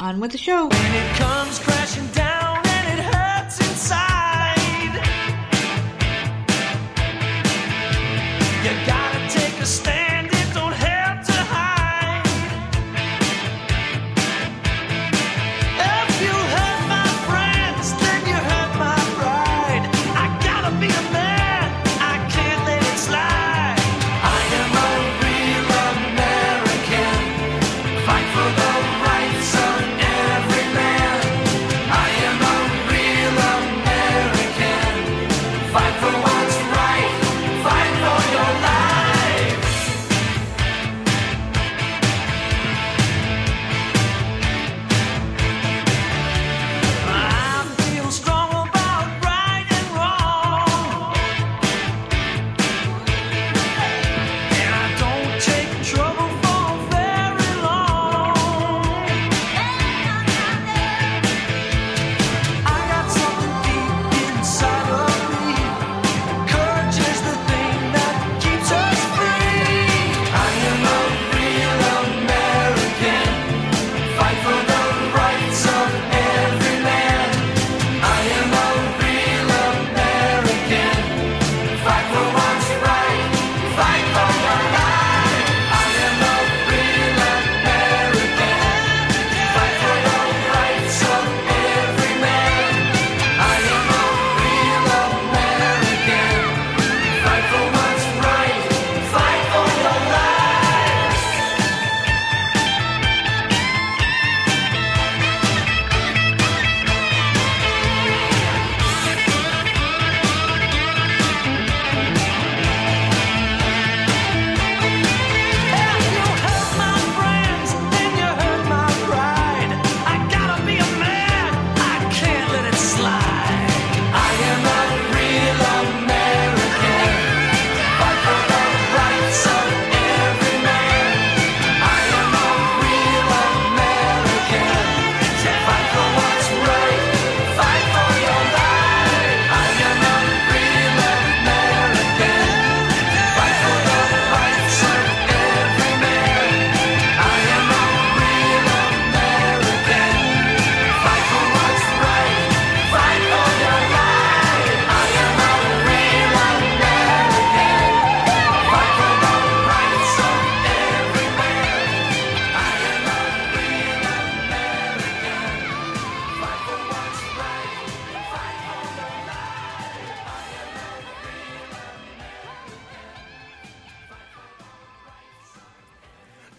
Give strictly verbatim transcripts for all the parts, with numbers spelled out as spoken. On with the show. When it comes crashing down and it hurts inside, you gotta take a stand, it don't have to hide. If you hurt my friends, then you hurt my pride. I gotta be a man, I can't let it slide. I am a real American, fight for the rights of every man. I am a real American, fight for what's right, fight for your life. I feel strong about right and wrong, and I don't take trouble for very long. I got something deep inside of me. Courage is the thing that keeps us free. I am a real American, fight for the rights of every man. I am a real American, fight for what's right, fight for your life. I am a real American, fight for the rights of every man. I am a real American, fight for what's right, fight for your life. If you hurt my friends, then you hurt my pride. I gotta be a man, I can't let it slide. I am a real American, fight for the rights of every man. I am a real American, fight for what's right, fight for your life. I am a real American, fight for the rights of every man. I am a real American, fight for what's right, fight for your life. I am a real American, fight for the rights of every man. I am a real American, fight for what's right, fight for your life. I am a real American, fight for the rights of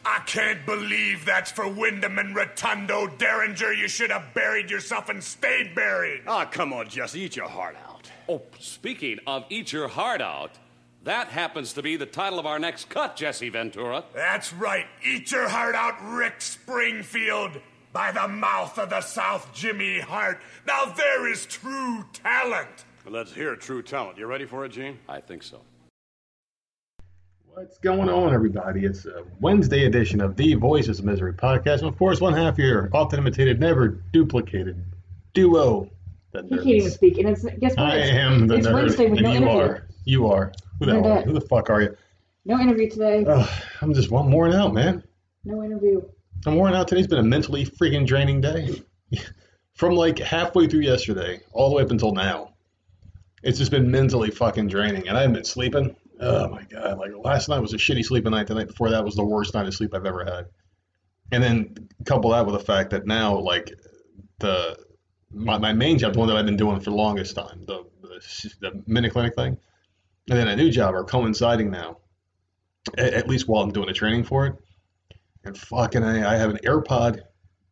I can't believe that's for Wyndham and Rotundo. Derringer, you should have buried yourself and stayed buried. Ah, come on, Jesse, eat your heart out. Oh, speaking of eat your heart out, that happens to be the title of our next cut, Jesse Ventura. That's right. Eat your heart out, Rick Springfield. By the mouth of the South, Jimmy Hart. Now there is true talent. Let's hear true talent. You ready for it, Gene? I think so. What's going on, everybody? It's a Wednesday edition of the Voices of Misery podcast. And of course, one half your often imitated, never duplicated duo. The He can't even nerds. speak. And it's guess what? I It's- am the it's nerd, Wednesday with and no you interview. are. You are. Who the, hell are you? Who the fuck are you? No interview today. Ugh, I'm just one worn out, man. No interview. I'm worn out today. It's been a mentally freaking draining day. From like halfway through yesterday, all the way up until now, it's just been mentally fucking draining. And I haven't been sleeping. Oh my God. Like last night was a shitty sleeping night. The night before that was the worst night of sleep I've ever had. And then couple that with the fact that now, like, the my, my main job, the one that I've been doing for the longest time, the, the, the mini clinic thing, and then a new job are coinciding now, at, at least while I'm doing the training for it. And fucking, I, I have an AirPod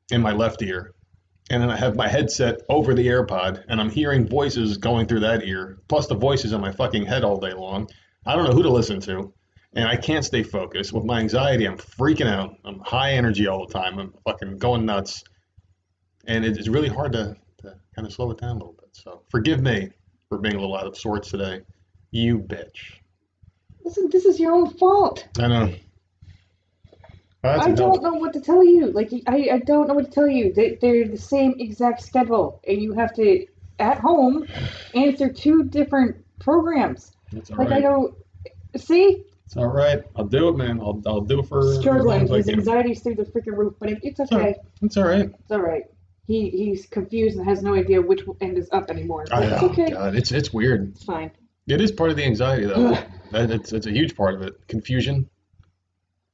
in my left ear, and then I have my headset over the AirPod, and I'm hearing voices going through that ear, plus the voices in my fucking head all day long. I don't know who to listen to, and I can't stay focused. With my anxiety, I'm freaking out. I'm high energy all the time. I'm fucking going nuts, and it- it's really hard to, to kind of slow it down a little bit. So forgive me for being a little out of sorts today. You bitch. Listen, this is your own fault. I know. That's I don't enough. know what to tell you. Like, I, I don't know what to tell you. They, they're the same exact schedule, and you have to, at home, answer two different programs. That's all Like, right. I don't... See? It's all right. I'll do it, man. I'll I'll do it for. Struggling. His anxiety's through the freaking roof, but it, it's okay. It's all right. It's all right. He he's confused and has no idea which end is up anymore. I know. It's okay. God, it's it's weird. It's fine. It is part of the anxiety though. that it's it's a huge part of it. Confusion,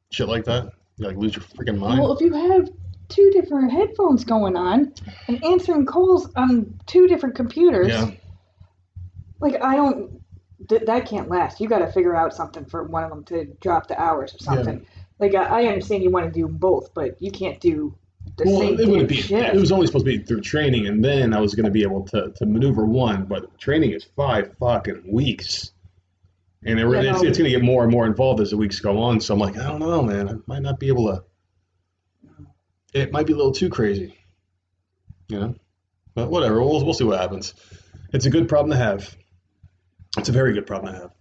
shit like that. You like lose your freaking mind. Well, if you have two different headphones going on and answering calls on two different computers, yeah. Like I don't. Th- that can't last. You got to figure out something for one of them to drop the hours or something. Yeah. Like I, I understand you want to do both, but you can't do the well, same it damn be, shit. It was only supposed to be through training, and then I was going to be able to, to maneuver one. But training is five fucking weeks, and it, yeah, it's, no, it's going to get more and more involved as the weeks go on. So I'm like, I don't know, man. I might not be able to. It might be a little too crazy, you know. But whatever. We'll we'll see what happens. It's a good problem to have. It's a very good problem to have.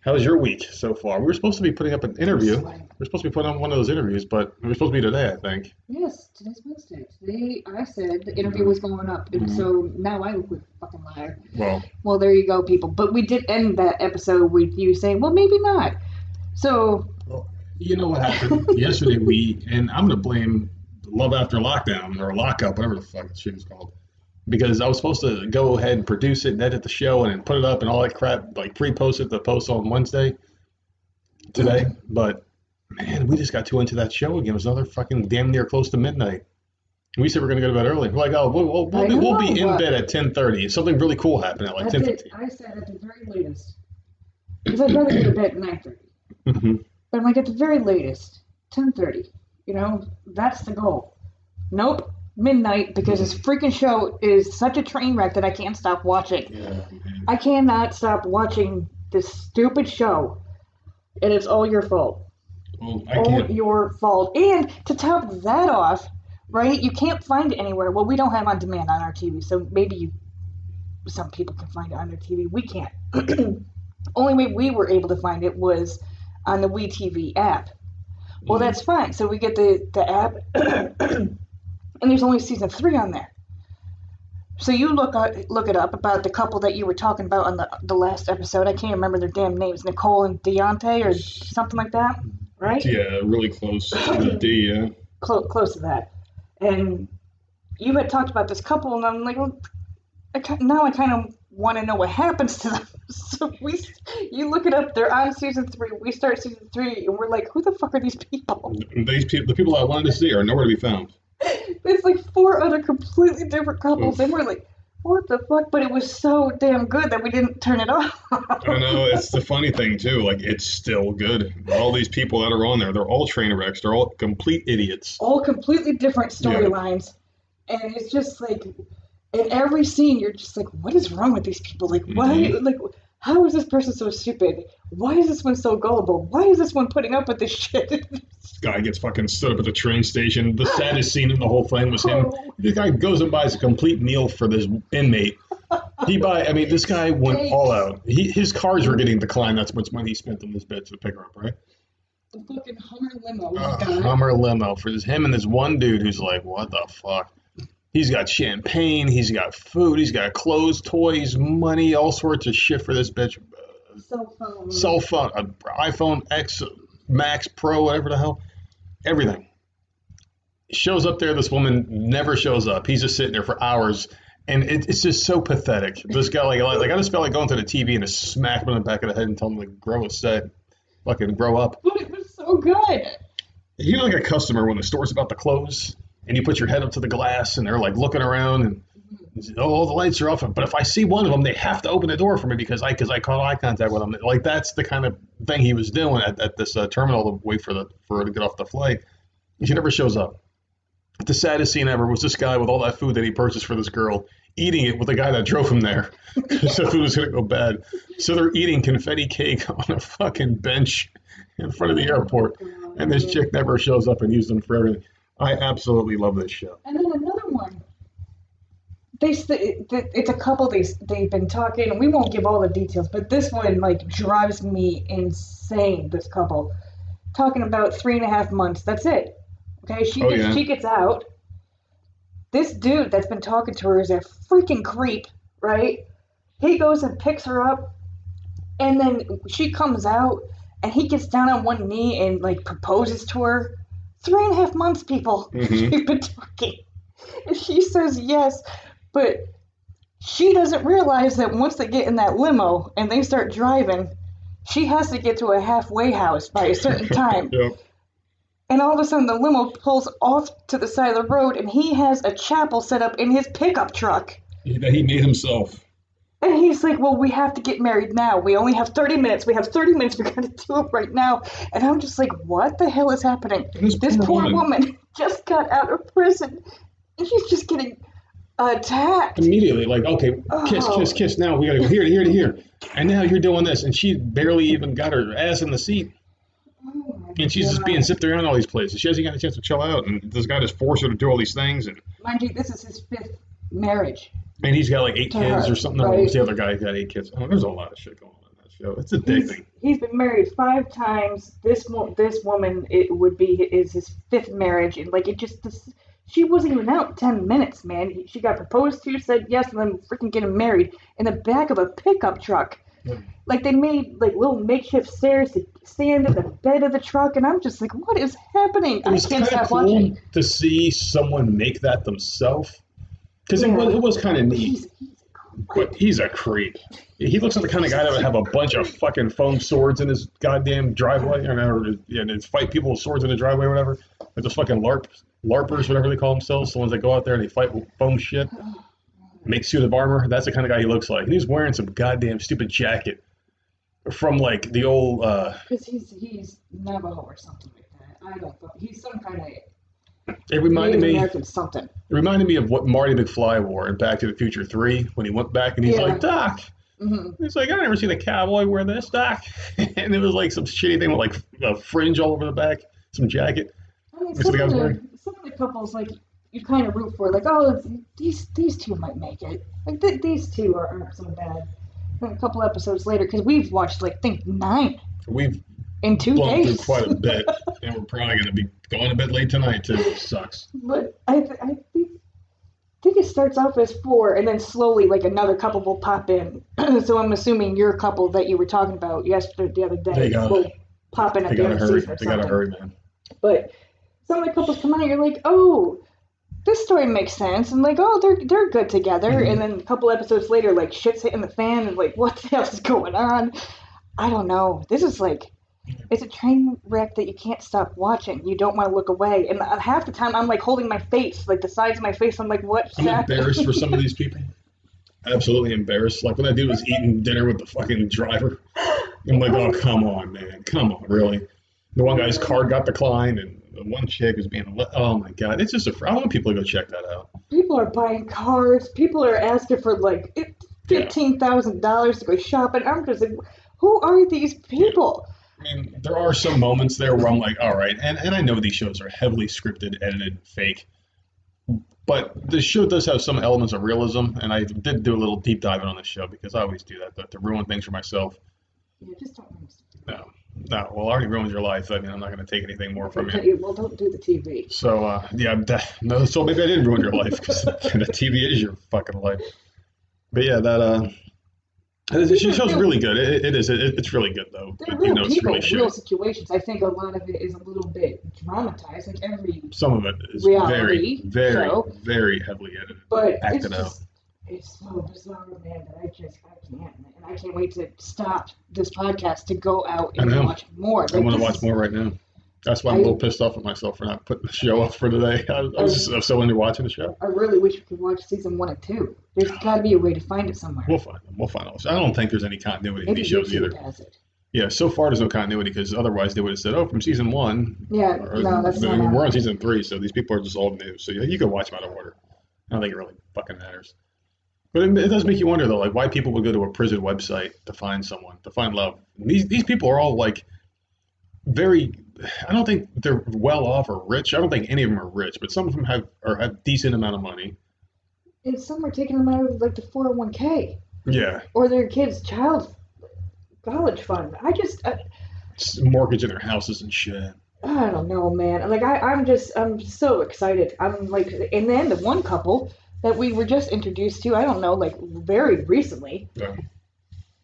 How was your week so far? We were supposed to be putting up an interview. We were supposed to be putting on one of those interviews, but it was supposed to be today, I think. Yes, today's Wednesday. Today, I said the interview was going up, and mm-hmm. so now I look like a fucking liar. Well, well, there you go, people. But we did end that episode with you saying, well, maybe not. So, well, you know what happened yesterday? We and I'm going to blame Love After Lockdown or Lockup, whatever the fuck that shit is called. Because I was supposed to go ahead and produce it and edit the show and put it up and all that crap, like pre-post it, the post on Wednesday today. But, man, we just got too into that show again. It was another fucking damn near close to midnight. We said we're going to go to bed early. We're like, oh, we'll, we'll, we'll, be, we'll be in what? bed at ten thirty. If something really cool happened at like ten fifteen. I said at the very latest. Because I'd rather go to bed at nine thirty. Mm-hmm. But I'm like, at the very latest, ten thirty. You know, that's the goal. Nope. Midnight, because this freaking show is such a train wreck that I can't stop watching. Yeah, I cannot stop watching this stupid show, and it's all your fault. Well, I all can't. your fault. And to top that off, right? You can't find it anywhere. Well, we don't have on demand on our T V, so maybe you, some people can find it on their T V. We can't. Only way we were able to find it was on the WeTV app. Well, mm. that's fine. So we get the the app. And there's only season three on there. So you look up, look it up about the couple that you were talking about on the the last episode. I can't remember their damn names. Nicole and Deontay or something like that, right? Yeah, really close to D, yeah. Close, close to that. And you had talked about this couple, and I'm like, well, I, now I kind of want to know what happens to them. So we, you look it up. They're on season three. We start season three, and we're like, who the fuck are these people? These people, the people I wanted to see are nowhere to be found. It's like four other completely different couples, Oof. and we're like, what the fuck? But it was so damn good that we didn't turn it off. I know. It's the funny thing, too. Like, it's still good. All these people that are on there, they're all train wrecks. They're all complete idiots. All completely different storylines. Yeah. And it's just like, in every scene, you're just like, what is wrong with these people? Like, why? Mm-hmm. Like, how is this person so stupid? Why is this one so gullible? Why is this one putting up with this shit? This guy gets fucking stood up at the train station. The saddest scene in the whole thing was him. This guy goes and buys a complete meal for this inmate. He buy. I mean, this guy went all out. He, his cars were getting declined. That's much money he spent on this bitch to pick her up, right? The fucking Hummer limo. Uh, Hummer limo for this, him and this one dude who's like, what the fuck? He's got champagne, he's got food, he's got clothes, toys, money, all sorts of shit for this bitch. Cell phone. Cell phone, uh, iPhone X, Max, Pro, whatever the hell. Everything. Shows up there, this woman never shows up. He's just sitting there for hours, and it, it's just so pathetic. This guy, like, like, I just felt like going to the T V and just smack him in the back of the head and tell him to like, grow a set, fucking grow up. But it was so good. You know, like a customer when the store's about to close? And you put your head up to the glass, and they're like looking around, and oh, all the lights are off. But if I see one of them, they have to open the door for me because I, because I caught eye contact with them. Like that's the kind of thing he was doing at, at this uh, terminal to wait for the for her to get off the flight. And she never shows up. The saddest scene ever was this guy with all that food that he purchased for this girl, eating it with the guy that drove him there. So food was gonna go bad. So they're eating confetti cake on a fucking bench in front of the airport, and this chick never shows up and uses them for everything. I absolutely love this show. And then another one. They, it's a couple they, they've been talking, and we won't give all the details, but this one, like, drives me insane, this couple. Talking about three and a half months. That's it. Okay, she, oh, gets, yeah. she gets out. This dude that's been talking to her is a freaking creep, right? He goes and picks her up, and then she comes out, and he gets down on one knee and like proposes to her. Three and a half months, people. Mm-hmm. We've been talking. And she says yes, but she doesn't realize that once they get in that limo and they start driving, she has to get to a halfway house by a certain time. Yep. And all of a sudden, the limo pulls off to the side of the road, and he has a chapel set up in his pickup truck that he made himself. And he's like, well, we have to get married now. We only have thirty minutes. We have thirty minutes. We've got to do it right now. And I'm just like, what the hell is happening? This, this poor, poor woman. woman just got out of prison, and she's just getting attacked. Immediately, like, okay, oh. kiss, kiss, kiss. Now we got to go here to here to here. And now you're doing this. And she barely even got her ass in the seat. And she's yeah. just being zipped around all these places. She hasn't got a chance to chill out, and this guy just forced her to do all these things. And mind you, this is his fifth marriage. And he's got like eight kids her, or something. Right? What was the other guy who got eight kids? Oh, there's a lot of shit going on in that show. It's addicting. He's, he's been married five times. This mo- this woman, it would be is his fifth marriage, and like it just this, she wasn't even out ten minutes, man. She got proposed to, said yes, and then freaking getting married in the back of a pickup truck. Like they made like little makeshift stairs to stand at the bed of the truck, and I'm just like, what is happening? I can't stop cool watching. It was kind of cool to see someone make that themselves, because yeah. it was it was kind of neat. He's, he's but he's a creep. He looks like the kind of guy that would have a bunch of fucking foam swords in his goddamn driveway, or, or and fight people with swords in the driveway, or whatever. Or those fucking larp larpers, whatever they call themselves, the ones that go out there and they fight with foam shit. Make suit of armor. That's the kind of guy he looks like. And he's wearing some goddamn stupid jacket from like the old. Because uh, he's he's Navajo or something like that. I don't know. He's some kind of. It reminded Native me. American something. It reminded me of what Marty McFly wore in Back to the Future three when he went back and he's yeah. like, Doc. Mm-hmm. He's like, I've never seen a cowboy wear this, Doc. And it was like some shitty thing with like a fringe all over the back, some jacket. I mean, some of, the, some of the couples like. You kind of root for it, like, oh, these these two might make it. Like, th- these two are, aren't so bad. And a couple episodes later, because we've watched, like, think nine. We've in two blown days. Through quite a bit, and we're probably going to be going a bit late tonight, too. It sucks. But I, th- I think, think it starts off as four, and then slowly, like, another couple will pop in. So I'm assuming your couple that you were talking about yesterday, the other day, they gotta, will pop in at the end of the season or something. They got to hurry, man. But some of the couples come out, you're like, oh, this story makes sense, and like, oh, they're they're good together, mm-hmm. and then a couple episodes later, like, shit's hitting the fan, and like, what the hell is going on? I don't know. This is like, it's a train wreck that you can't stop watching. You don't want to look away, and half the time, I'm like holding my face, like the sides of my face. I'm like, what? I'm happening? Embarrassed for some of these people. Absolutely embarrassed. Like when that dude was eating dinner with the fucking driver, I'm like, oh, come on, man, come on, really. The one guy's card got declined, and the one chick was being, ele- oh my god, it's just a, fr- I want people to go check that out. People are buying cards, people are asking for like fifteen thousand dollars yeah. to go shopping. I'm just like, who are these people? Yeah. I mean, there are some moments there where I'm like, all right, and, and I know these shows are heavily scripted, edited, fake, but the show does have some elements of realism, and I did do a little deep diving on this show because I always do that, but to ruin things for myself. Yeah, just don't understand. No. No, well, I already ruined your life. I mean, I'm not going to take anything more from you. Well, don't do the T V. So, uh, yeah, no, so maybe I didn't ruin your life because the T V is your fucking life. But yeah, that uh, this show's real, really good. It, it is. It, it's really good though. They're but, real you know, people, it's really shit. Real situations. I think a lot of it is a little bit dramatized. Like every some of it is very, very, show. very heavily edited, but acted out. Just, it's so bizarre, man, that I just, I can't, and I can't wait to stop this podcast to go out and watch more. Like, I want to watch more right now. That's why I'm I, a little pissed off at myself for not putting the show up for today. I, I, was, I, just, I was so into watching the show. I really wish we could watch season one and two. There's got to be a way to find it somewhere. We'll find it. We'll find it. I don't think there's any continuity Maybe in these shows either. Does it. Yeah, so far there's no continuity because otherwise they would have said, oh, from season one. Yeah, or, no, that's not We're on season three, so these people are just all new. So yeah, you can watch them out of order. I don't think it really fucking matters. But it, it does make you wonder, though, like why people would go to a prison website to find someone, to find love. And these these people are all, like, very – I don't think they're well-off or rich. I don't think any of them are rich, but some of them have or have decent amount of money. And some are taking them out of, like, the four oh one k. Yeah. Or their kids' child college fund. I just uh, – mortgaging their houses and shit. I don't know, man. Like, I, I'm just – I'm so excited. I'm, like – and then the one couple – that we were just introduced to, I don't know, like, very recently. Yeah.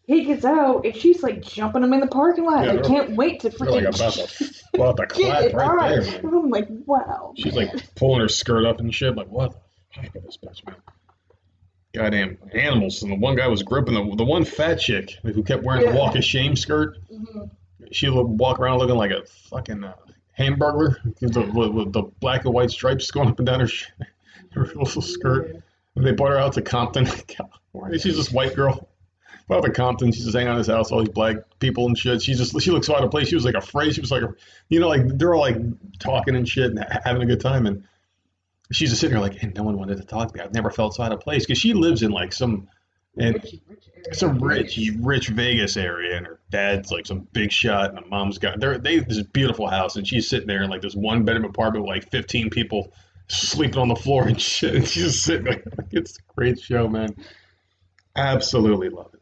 He gets out, and she's, like, jumping him in the parking lot. Yeah, I can't wait to freaking... Like about to, about to clap right there, man. I'm like, wow. She's, man. like, pulling her skirt up and shit. Like, what the heck is this bitch, man? Goddamn animals. And the one guy was gripping the... The one fat chick who kept wearing yeah. the walk of shame skirt. Mm-hmm. She would walk around looking like a fucking uh, hamburger with the, with the black and white stripes going up and down her, her little skirt. And they brought her out to Compton. She's this white girl. Well, the Compton, she's just hanging out in his house, all these black people and shit. She just, she looks so out of place. She was like afraid. She was like, you know, like they're all like talking and shit and having a good time. And she's just sitting there like, hey, no one wanted to talk to me. I've never felt so out of place. Because she lives in like some, and rich, rich some rich, rich Vegas area. And her dad's like some big shot and her mom's got, they're, they have this beautiful house. And she's sitting there in like this one bedroom apartment with like fifteen people sleeping on the floor and shit. And she's just sitting there. Like, it's a great show, man. Absolutely love it.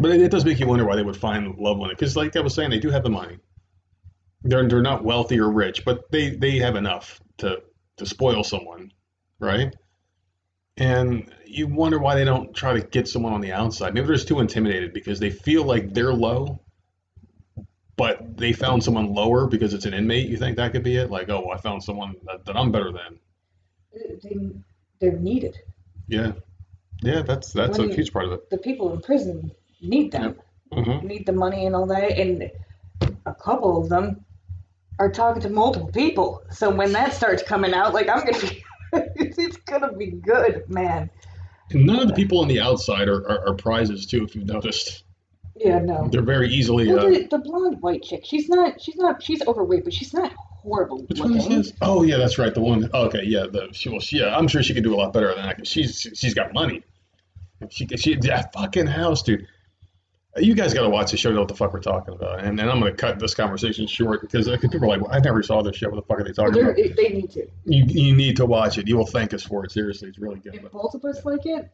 But it does make you wonder why they would find love in it. Because like I was saying, they do have the money. They're they're not wealthy or rich, but they, they have enough to, to spoil someone, right? And you wonder why they don't try to get someone on the outside. Maybe they're just too intimidated because they feel like they're low, but they found someone lower because it's an inmate. You think that could be it? Like, oh, I found someone that, that I'm better than. They, they're needed. Yeah. Yeah, that's that's when a huge part of it. The people in prison... need them, yep. mm-hmm. need the money and all that, and a couple of them are talking to multiple people. So when that starts coming out, like I'm gonna be, it's gonna be good, man. And none of the people on the outside are, are, are prizes too, if you've noticed. Yeah, no. They're very easily. Well, uh, the, the blonde white chick, she's not, she's not, she's overweight, but she's not horrible. Which one is? Oh yeah, that's right, the one. Oh, okay, yeah, the she will. Yeah, I'm sure she could do a lot better than I could. She's she's got money. She she that fucking house, dude. You guys got to watch the show to know what the fuck we're talking about. And then I'm going to cut this conversation short because people are like, well, I never saw this shit. What the fuck are they talking well, about? They need to. You you need to watch it. You will thank us for it. Seriously, it's really good. If both of us like it,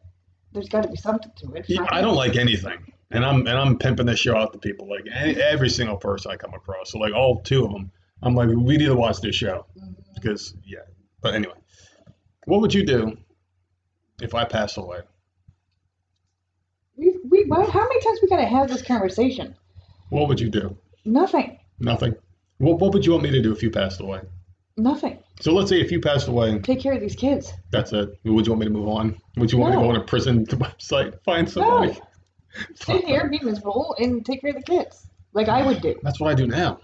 there's got to be something to it. Yeah, I don't like anything. And I'm and I'm pimping this show out to people. Like any, every single person I come across. So like all two of them, I'm like, we need to watch this show. Mm-hmm. Because, yeah. But anyway, what would you do if I passed away? We, we, what? How many times we gotta have this conversation? What would you do? Nothing. Nothing. What What would you want me to do if you passed away? Nothing. So let's say if you passed away, take care of these kids. That's it. Would you want me to move on? Would you want no. me to go on a prison website, find somebody? No. Stay here, be miserable, and take care of the kids, like I would do. That's what I do now.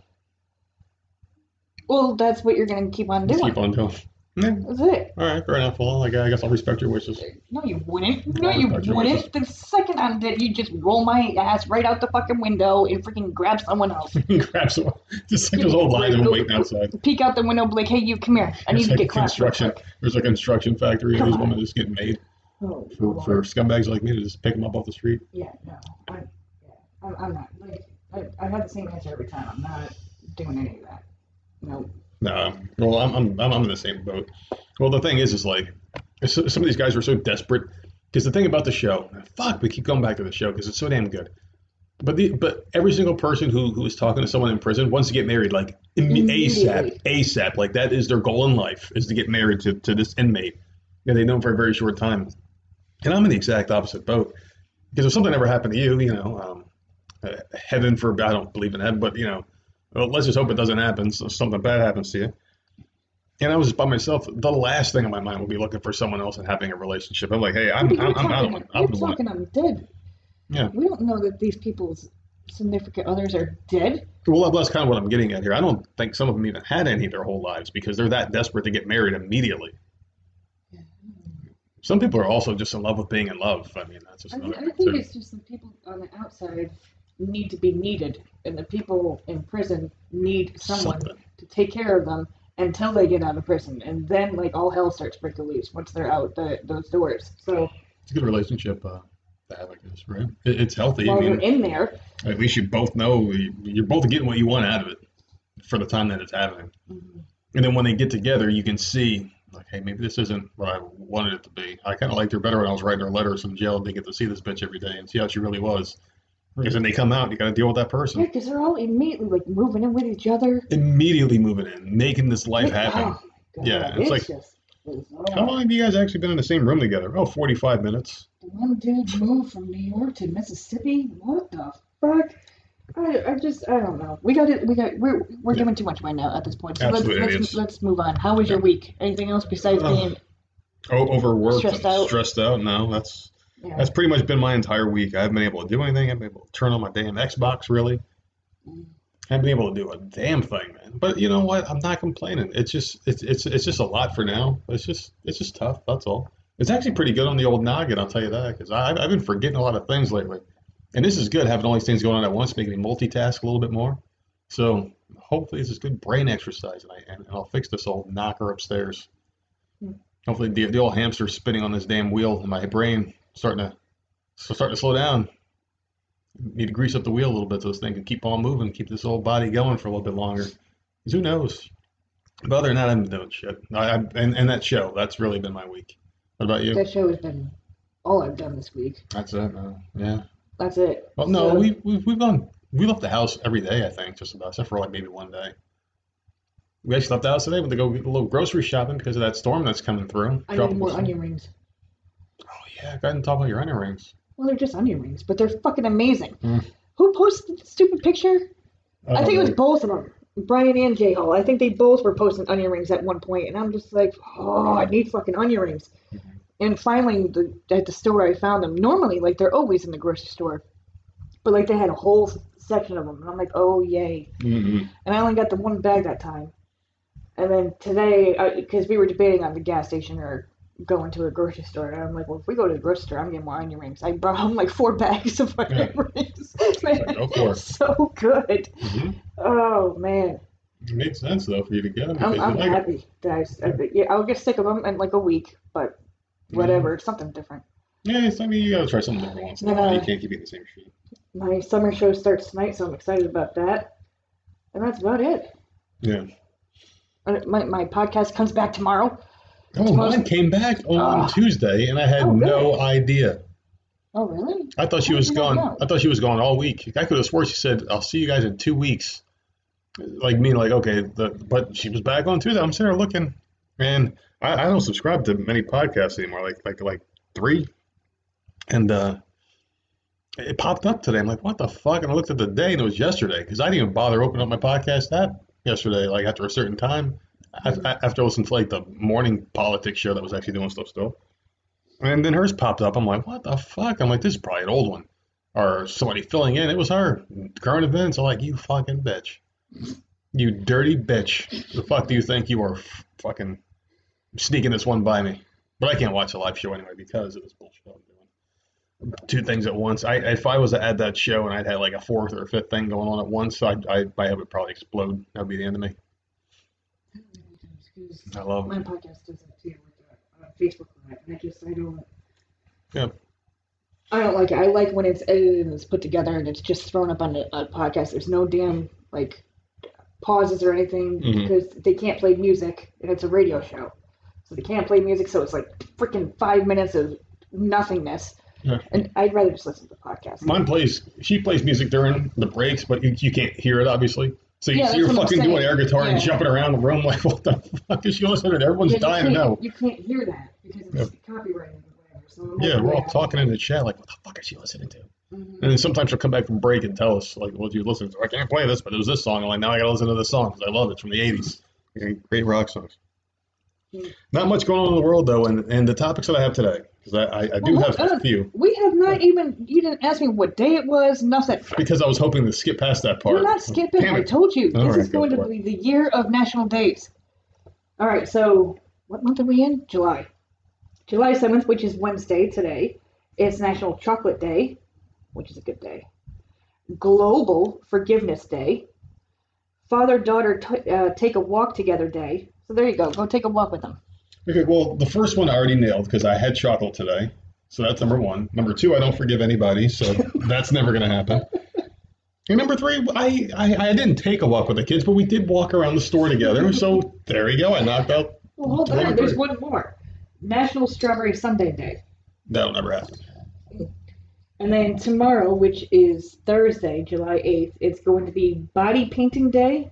Well, that's what you're gonna keep on doing. Keep on doing. Yeah. That's it. All right, fair enough. Well, like, I guess I'll respect your wishes. No, you wouldn't. No, you wouldn't. The second I'm dead, you just roll my ass right out the fucking window and freaking grab someone else. grab someone. Just like those old line of waiting outside. Peek out the window, be like, hey, you, come here. I need to get construction. There's a construction factory. There's women just getting made for for scumbags like me to just pick them up off the street. Yeah, no, I'm, yeah, I'm not. Like, I, I have the same answer every time. I'm not doing any of that. Nope. No, well, I'm I'm I'm in the same boat. Well, the thing is, is like some of these guys were so desperate because the thing about the show, fuck, we keep going back to the show because it's so damn good. But the but every single person who who is talking to someone in prison wants to get married like ASAP, ASAP. Like that is their goal in life is to get married to, to this inmate. Yeah, they know him for a very short time. And I'm in the exact opposite boat because if something ever happened to you, you know, um, heaven forbid, I don't believe in heaven, but you know. Well, let's just hope it doesn't happen. So something bad happens to you. And I was just by myself. The last thing in my mind would be looking for someone else and having a relationship. I'm like, hey, I'm, I'm, I'm out of one. I'm talking, I'm dead. Yeah. We don't know that these people's significant others are dead. Well, that's kind of what I'm getting at here. I don't think some of them even had any their whole lives because they're that desperate to get married immediately. Yeah. Some people are also just in love with being in love. I mean, that's just. I, another, I think too. It's just the people on the outside need to be needed, and the people in prison need someone Something. to take care of them until they get out of prison, and then like all hell starts breaking loose once they're out the, those doors. So it's a good relationship uh, to have, I guess, right? It, it's healthy. While I mean, you're in there, at least you both know you're both getting what you want out of it for the time that it's happening, mm-hmm. and then when they get together, you can see like, hey, maybe this isn't what I wanted it to be. I kind of liked her better when I was writing her letters from jail, and they get to see this bitch every day and see how she really was. Because then they come out, you got to deal with that person. Yeah, because they're all immediately like moving in with each other. Immediately moving in, making this life like, happen. Oh God, yeah, it's, it's like, just, how long have you guys actually been in the same room together? Oh, forty-five minutes. one dude moved from New York to Mississippi. What the fuck? I, I just I don't know. We got it. We got we're we're yeah. giving too much right now at this point. So let's, let's let's move on. How was yeah. your week? Anything else besides uh, being oh, overworked, stressed out? Stressed out? No, that's yeah. that's pretty much been my entire week. I haven't been able to do anything. I haven't been able to turn on my damn Xbox. Really, mm. I haven't been able to do a damn thing, man. But you know what? I'm not complaining. It's just it's it's it's just a lot for now. It's just it's just tough. That's all. It's actually pretty good on the old noggin. I'll tell you that because I've I've been forgetting a lot of things lately. And this is good, having all these things going on at once, making me multitask a little bit more. So hopefully this is good brain exercise, and, I, and I'll fix this old knocker upstairs. Hmm. Hopefully the, the old hamster spinning on this damn wheel, and my brain starting to starting to slow down. Need to grease up the wheel a little bit so this thing can keep on moving, keep this old body going for a little bit longer. Because who knows? But other than that, I've been doing shit. I, I, and, and that show, that's really been my week. What about you? That show has been all I've done this week. That's it, uh, yeah. That's it. Well, no, so, we, we, we've gone, we left the house every day, I think, just about, except for like maybe one day. We actually left the house today to go get a little grocery shopping because of that storm that's coming through. I need more onion rings. Oh, yeah, go ahead and talk about your onion rings. Well, they're just onion rings, but they're fucking amazing. Mm. Who posted the stupid picture? I, I think know. It was both of them, Brian and J. Hall. I think they both were posting onion rings at one point, and I'm just like, oh, I need fucking onion rings. Mm-hmm. And finally, the, at the store, I found them. Normally, like, they're always in the grocery store. But, like, they had a whole section of them. And I'm like, oh, yay. Mm-hmm. And I only got the one bag that time. And then today, because we were debating on the gas station or going to a grocery store. And I'm like, well, if we go to the grocery store, I'm getting more onion rings. I brought home, like, four bags of onion yeah. rings. Man, go for it. So good. Mm-hmm. Oh, man. It makes sense, though, for you to get them. I'm, I'm happy. Like I, I, yeah, I'll get sick of them in, like, a week. But... whatever, it's something different. Yeah, it's, I mean, you gotta try something different once in a while. You can't keep eating the same shit. My summer show starts tonight, so I'm excited about that. And that's about it. Yeah. My my podcast comes back tomorrow. Oh, tomorrow's... mine came back on uh, Tuesday, and I had oh, really? no idea. Oh, really? I thought she How was gone. Know? I thought she was gone all week. I could have swore she said, "I'll see you guys in two weeks." Like me, like okay, the, but she was back on Tuesday. I'm sitting there looking. And I, I don't subscribe to many podcasts anymore, like like like three. And uh, it popped up today. I'm like, what the fuck? And I looked at the day, and it was yesterday, because I didn't even bother opening up my podcast app yesterday, like after a certain time, mm-hmm. I, after I listened to like the morning politics show that was actually doing stuff still. And then hers popped up. I'm like, what the fuck? I'm like, this is probably an old one. Or somebody filling in. It was her. Current events. I'm like, you fucking bitch. You dirty bitch. The fuck do you think you are fucking... sneaking this one by me, but I can't watch a live show anyway because of this bullshit I'm doing. Two things at once. I if I was to add that show and I'd had like a fourth or a fifth thing going on at once, so I'd, I I would probably explode. That'd be the end of me. I love my podcast does that too on Facebook Live, and I just I don't. Yeah. I don't like it. I like when it's edited and it's put together and it's just thrown up on a, a podcast. There's no damn like pauses or anything mm-hmm. because they can't play music and it's a radio show. So they can't play music, so it's like freaking five minutes of nothingness. Yeah. And I'd rather just listen to the podcast. Mine plays, she plays music during the breaks, but you, you can't hear it, obviously. So you, yeah, you're fucking doing air guitar yeah. and jumping around the room like, what the fuck is she listening to? Everyone's yeah, dying to know. You can't hear that because it's yeah. copyrighted or whatever. So yeah, we're all talking in the chat like, what the fuck is she listening to? Mm-hmm. And then sometimes she'll come back from break and tell us, like, what you listen to? I can't play this, but it was this song. I'm like, now I gotta listen to this song because I love it. It's from the eighties. Great rock songs. Not much going on in the world, though, and, and the topics that I have today, because I, I, I do well, have a few. We have not but, even, you didn't ask me what day it was, nothing. Because I was hoping to skip past that part. You're not skipping, I told you. All this right, is going to be the year of national days. All right, so what month are we in? July. July seventh, which is Wednesday today. It's National Chocolate Day, which is a good day. Global Forgiveness Day. Father-daughter t- uh, take a walk together day. So there you go. Go take a walk with them. Okay, well, the first one I already nailed because I had chocolate today. So that's number one. Number two, I don't forgive anybody. So that's never going to happen. And number three, I, I, I didn't take a walk with the kids, but we did walk around the store together. So there you go. I knocked out. Well, hold on. Three. There's one more. National Strawberry Sundae Day. That'll never happen. And then tomorrow, which is Thursday, July eighth, it's going to be Body Painting Day,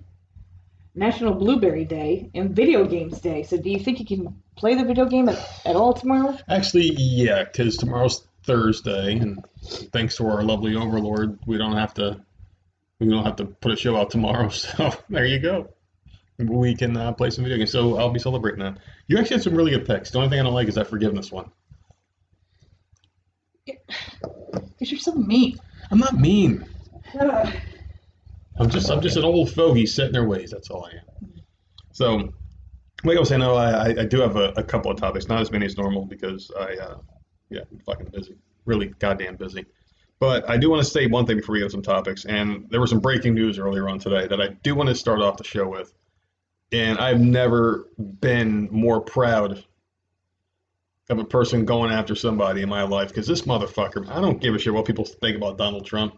National Blueberry Day, and Video Games Day. So do you think you can play the video game at, at all tomorrow? Actually, yeah, because tomorrow's Thursday, and thanks to our lovely overlord, we don't have to we don't have to put a show out tomorrow. So there you go. We can uh, play some video games. So I'll be celebrating that. You actually had some really good picks. The only thing I don't like is that forgiveness one. Because you're so mean. I'm not mean. Uh, I'm just I'm just an old fogey set in their ways. That's all I am. So, like I was saying, no, I I do have a, a couple of topics. Not as many as normal because I uh, yeah I'm fucking busy. Really goddamn busy. But I do want to say one thing before we get some topics. And there was some breaking news earlier on today that I do want to start off the show with. And I've never been more proud of a person going after somebody in my life, because this motherfucker, I don't give a shit what people think about Donald Trump.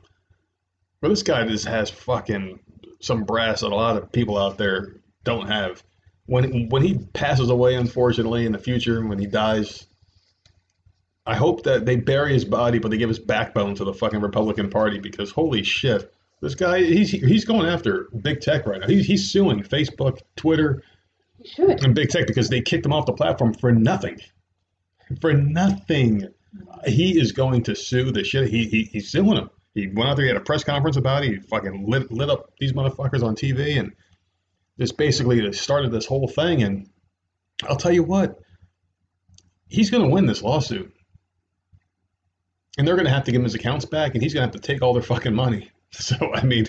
But this guy just has fucking some brass that a lot of people out there don't have. When when he passes away, unfortunately, in the future, when he dies, I hope that they bury his body, but they give his backbone to the fucking Republican Party, because holy shit. This guy, he's he's going after big tech right now. He's he's suing Facebook, Twitter, and big tech because they kicked him off the platform for nothing, for nothing. He is going to sue the shit. He he he's suing him. He went out there. He had a press conference about it. He fucking lit lit up these motherfuckers on T V and just basically started this whole thing. And I'll tell you what, he's going to win this lawsuit, and they're going to have to give him his accounts back, and he's going to have to take all their fucking money. So, I mean,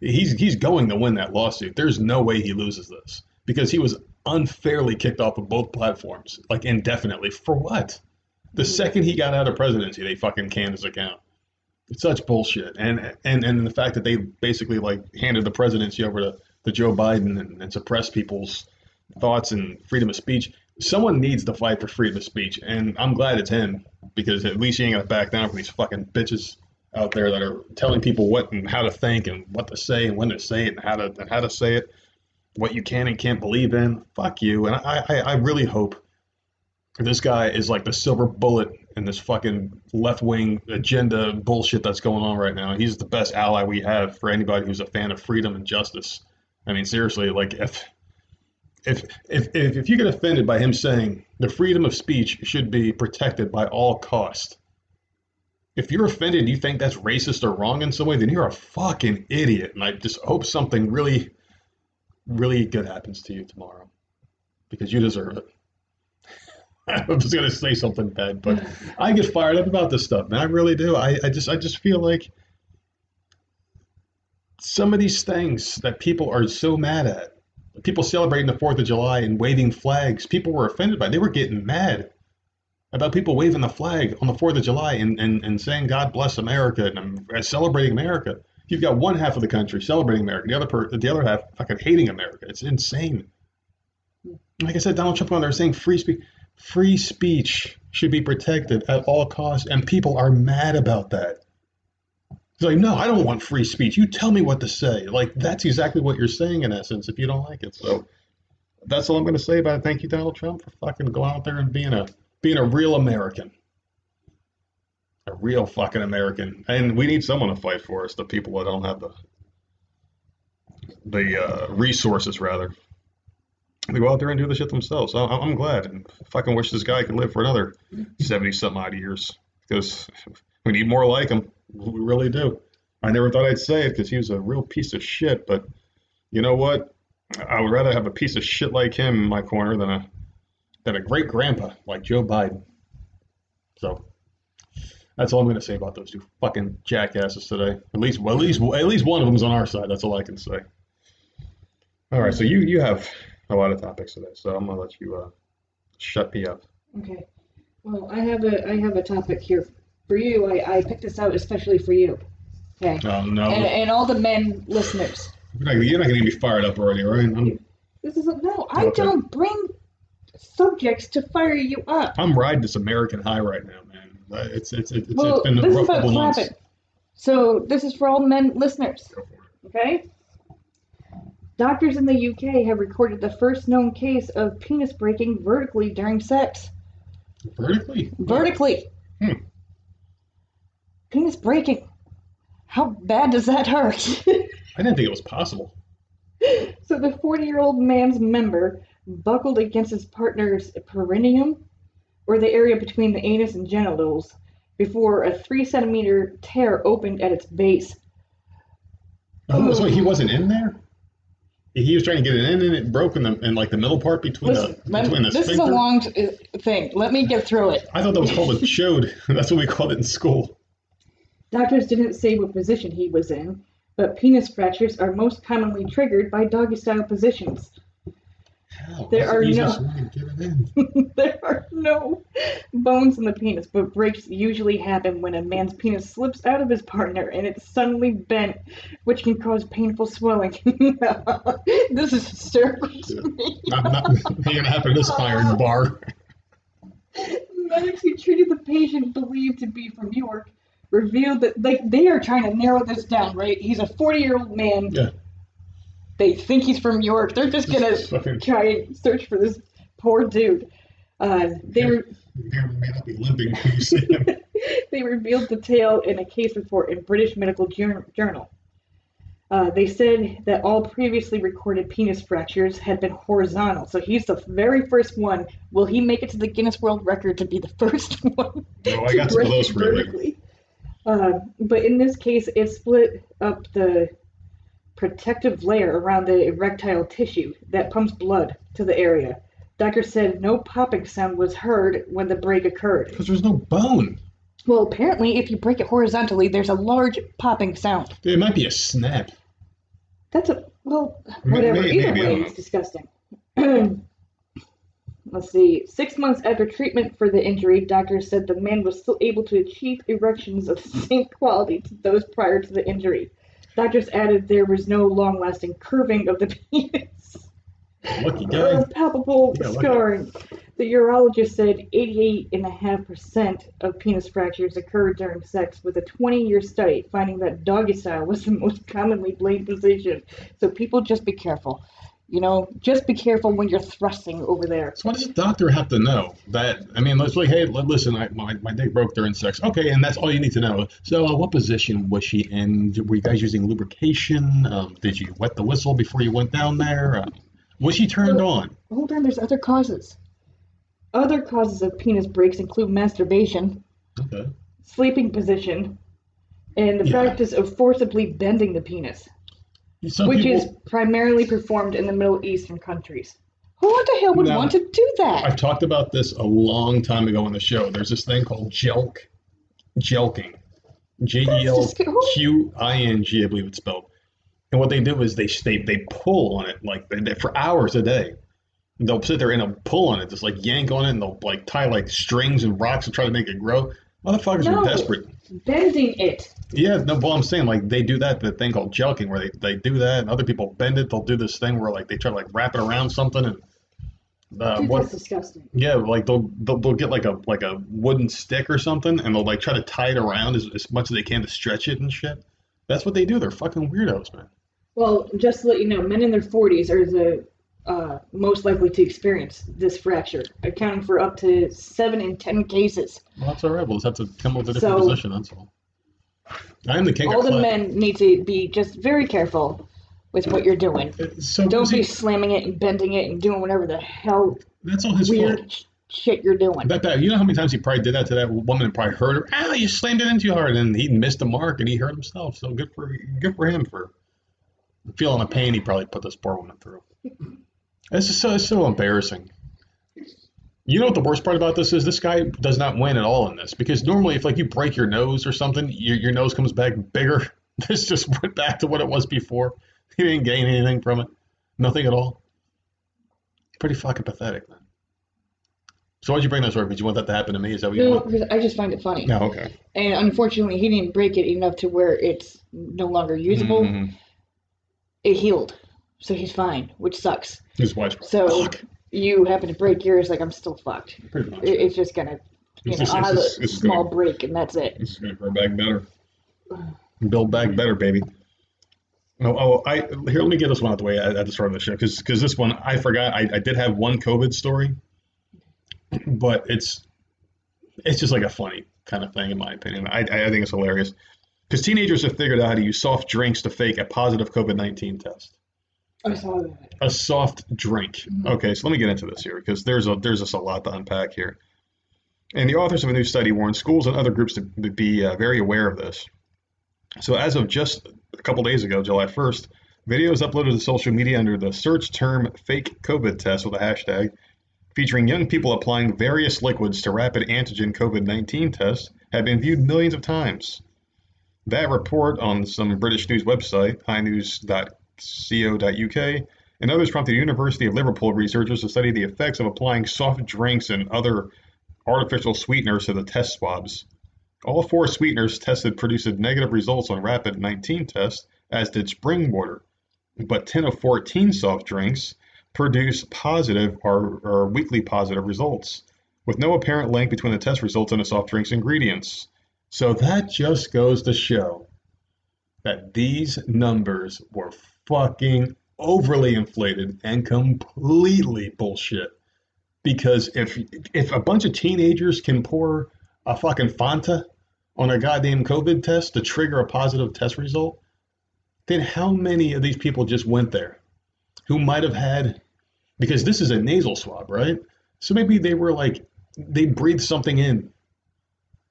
he's he's going to win that lawsuit. There's no way he loses this because he was unfairly kicked off of both platforms, like indefinitely. For what? The second he got out of presidency, they fucking canned his account. It's such bullshit. And and, and the fact that they basically, like, handed the presidency over to, to Joe Biden and, and suppressed people's thoughts and freedom of speech. Someone needs to fight for freedom of speech, and I'm glad it's him because at least he ain't going to back down from these fucking bitches out there that are telling people what and how to think and what to say and when to say it and how to and how to say it, what you can and can't believe in. Fuck you. And I, I, I really hope this guy is like the silver bullet in this fucking left-wing agenda bullshit that's going on right now. He's the best ally we have for anybody who's a fan of freedom and justice. I mean, seriously, like if if if if, if you get offended by him saying the freedom of speech should be protected by all costs, if you're offended, you think that's racist or wrong in some way, then you're a fucking idiot. And I just hope something really, really good happens to you tomorrow because you deserve it. I was going to say something bad, but I get fired up about this stuff, man. I really do. I, I just I just feel like some of these things that people are so mad at, people celebrating the fourth of July and waving flags, people were offended by. They were getting mad about people waving the flag on the fourth of July and, and, and saying, God bless America, and I'm celebrating America. You've got one half of the country celebrating America, the other per, the other half fucking hating America. It's insane. Like I said, Donald Trump on there saying free speech. Free speech should be protected at all costs, and people are mad about that. He's like, no, I don't want free speech. You tell me what to say. Like, that's exactly what you're saying in essence if you don't like it. So that's all I'm going to say about it. Thank you, Donald Trump, for fucking going out there and being a... Being a real American, a real fucking American, and we need someone to fight for us. The people that don't have the the uh, resources, rather, they go out there and do the shit themselves. I, I'm glad, and fucking wish this guy could live for another seventy something odd years because we need more like him. We really do. I never thought I'd say it because he was a real piece of shit, but you know what? I would rather have a piece of shit like him in my corner than a than a great-grandpa like Joe Biden. So that's all I'm going to say about those two fucking jackasses today. At least, well, at least, at least one of them's on our side. That's all I can say. All right, so you, you have a lot of topics today, so I'm going to let you uh, shut me up. Okay. Well, I have a I have a topic here for you. I, I picked this out especially for you. Okay. Oh, no. And, and all the men listeners. You're not, you're not going to be fired up already, right? I'm, this is a, no, I okay. don't bring... subjects to fire you up. I'm riding this American high right now, man. It's it's it's, well, it's been a rough couple months. So this is for all men listeners. Okay. Doctors in the U K have recorded the first known case of penis breaking vertically during sex. Vertically. Vertically. Hmm. Penis breaking. How bad does that hurt? I didn't think it was possible. So the forty-year-old man's member buckled against his partner's perineum, or the area between the anus and genitals, before a three centimeter tear opened at its base. Oh, so he wasn't in there? He was trying to get it in, and it broke in the in like the middle part between Listen, the between me, the. This sphincter. Is a long t- thing. Let me get through it. I thought that was called a chode. That's what we called it in school. Doctors didn't say what position he was in, but penis fractures are most commonly triggered by doggy-style positions. How? There are no. There are no bones in the penis, but breaks usually happen when a man's penis slips out of his partner and it's suddenly bent, which can cause painful swelling. This is hysterical to me. Not, not, ain't gonna happen this firing bar. Medics who treated the patient believed to be from New York revealed that like they are trying to narrow this down, right? He's a forty-year-old man. Yeah. They think he's from York. They're just going to try and search for this poor dude. Uh, they were, may not be living when you see him. They revealed the tale in a case report in British Medical Journal. Uh, they said that all previously recorded penis fractures had been horizontal. So he's the very first one. Will he make it to the Guinness World Record to be the first one? No, I got to close, really. Uh, but in this case, it split up the protective layer around the erectile tissue that pumps blood to the area. Doctor said no popping sound was heard when the break occurred. Because there's no bone. Well, apparently, if you break it horizontally, there's a large popping sound. It might be a snap. That's a, well, whatever. Maybe, Either maybe, way, it's disgusting. Let's see. Six months after treatment for the injury, doctors said the man was still able to achieve erections of the same quality to those prior to the injury. Doctors added there was no long-lasting curving of the penis. Lucky guy. Or palpable yeah, scarring. The urologist said eighty-eight point five percent of penis fractures occurred during sex, with a twenty-year study finding that doggy style was the most commonly blamed position. So people, just be careful. You know, just be careful when you're thrusting over there. So why does the doctor have to know that? I mean, let's like, hey, listen, I, my, my dick broke during sex. Okay, and that's all you need to know. So uh, what position was she in? Were you guys using lubrication? Um, did you wet the whistle before you went down there? Uh, was she turned oh, on? Hold on, there's other causes. Other causes of penis breaks include masturbation, okay, sleeping position, and the yeah. practice of forcibly bending the penis. Some Which people, is primarily performed in the Middle Eastern countries. Who the hell would now, want to do that? I've talked about this a long time ago on the show. There's this thing called jelk, jelking, J E L Q I N G, I believe it's spelled. And what they do is they they, they pull on it like they, they, for hours a day. And they'll sit there and they'll pull on it, just like yank on it, and they'll like tie like strings and rocks and try to make it grow. Motherfuckers no, are desperate. Bending it. Yeah, no, well, I'm saying, like, they do that, the thing called jelking, where they, they do that, and other people bend it. They'll do this thing where, like, they try to, like, wrap it around something. And uh, Dude, what, that's disgusting. Yeah, like, they'll, they'll they'll get, like, a like a wooden stick or something, and they'll, like, try to tie it around as, as much as they can to stretch it and shit. That's what they do. They're fucking weirdos, man. Well, just to let you know, men in their forties are the uh, most likely to experience this fracture, accounting for up to seven in ten cases. Well, that's all right. We'll just have to come up with a different so, position, that's all. I am the king. All the men need to be just very careful with what you're doing. So don't be slamming it and bending it and doing whatever the hell that's all his weird fault. Shit you're doing. That, that, you know how many times he probably did that to that woman and probably hurt her? Ah, you slammed it in too hard, and he missed the mark and he hurt himself. So good for good for him for feeling the pain he probably put this poor woman through. It's just so, it's so embarrassing. You know what the worst part about this is? This guy does not win at all in this, because normally if like you break your nose or something, your your nose comes back bigger. This just went back to what it was before. He didn't gain anything from it. Nothing at all. Pretty fucking pathetic, man. So why'd you bring that story? Did you want that to happen to me? Is that what you no, want? No, because I just find it funny. No, oh, okay. And unfortunately, he didn't break it enough to where it's no longer usable. Mm-hmm. It healed. So he's fine, which sucks. His wife's so. Fuck. You happen to break yours, like, I'm still fucked. Pretty much. It, it's just gonna, you it's know, just, I'll have just, a small gonna, break, and that's it. It's gonna grow back better. Build back better, baby. Oh, oh I here, let me get this one out of the way at the start of the show, because because this one, I forgot, I, I did have one COVID story, but it's it's just like a funny kind of thing, in my opinion. I, I think it's hilarious, because teenagers have figured out how to use soft drinks to fake a positive COVID nineteen test. I saw that. A soft drink. Mm-hmm. Okay, so let me get into this here, because there's a there's just a lot to unpack here. And the authors of a new study warn schools and other groups to be uh, very aware of this. So as of just a couple days ago, July first, videos uploaded to social media under the search term fake COVID test with a hashtag featuring young people applying various liquids to rapid antigen COVID nineteen tests have been viewed millions of times. That report on some British news website, high news dot co dot U K, and others prompted the University of Liverpool researchers to study the effects of applying soft drinks and other artificial sweeteners to the test swabs. All four sweeteners tested produced negative results on rapid nineteen tests, as did spring water, but ten of fourteen soft drinks produce positive or, or weekly positive results, with no apparent link between the test results and the soft drink's ingredients. So that just goes to show that these numbers were fucking overly inflated and completely bullshit. Because if if a bunch of teenagers can pour a fucking Fanta on a goddamn COVID test to trigger a positive test result, then how many of these people just went there who might have had, because this is a nasal swab, right? So maybe they were like, they breathed something in.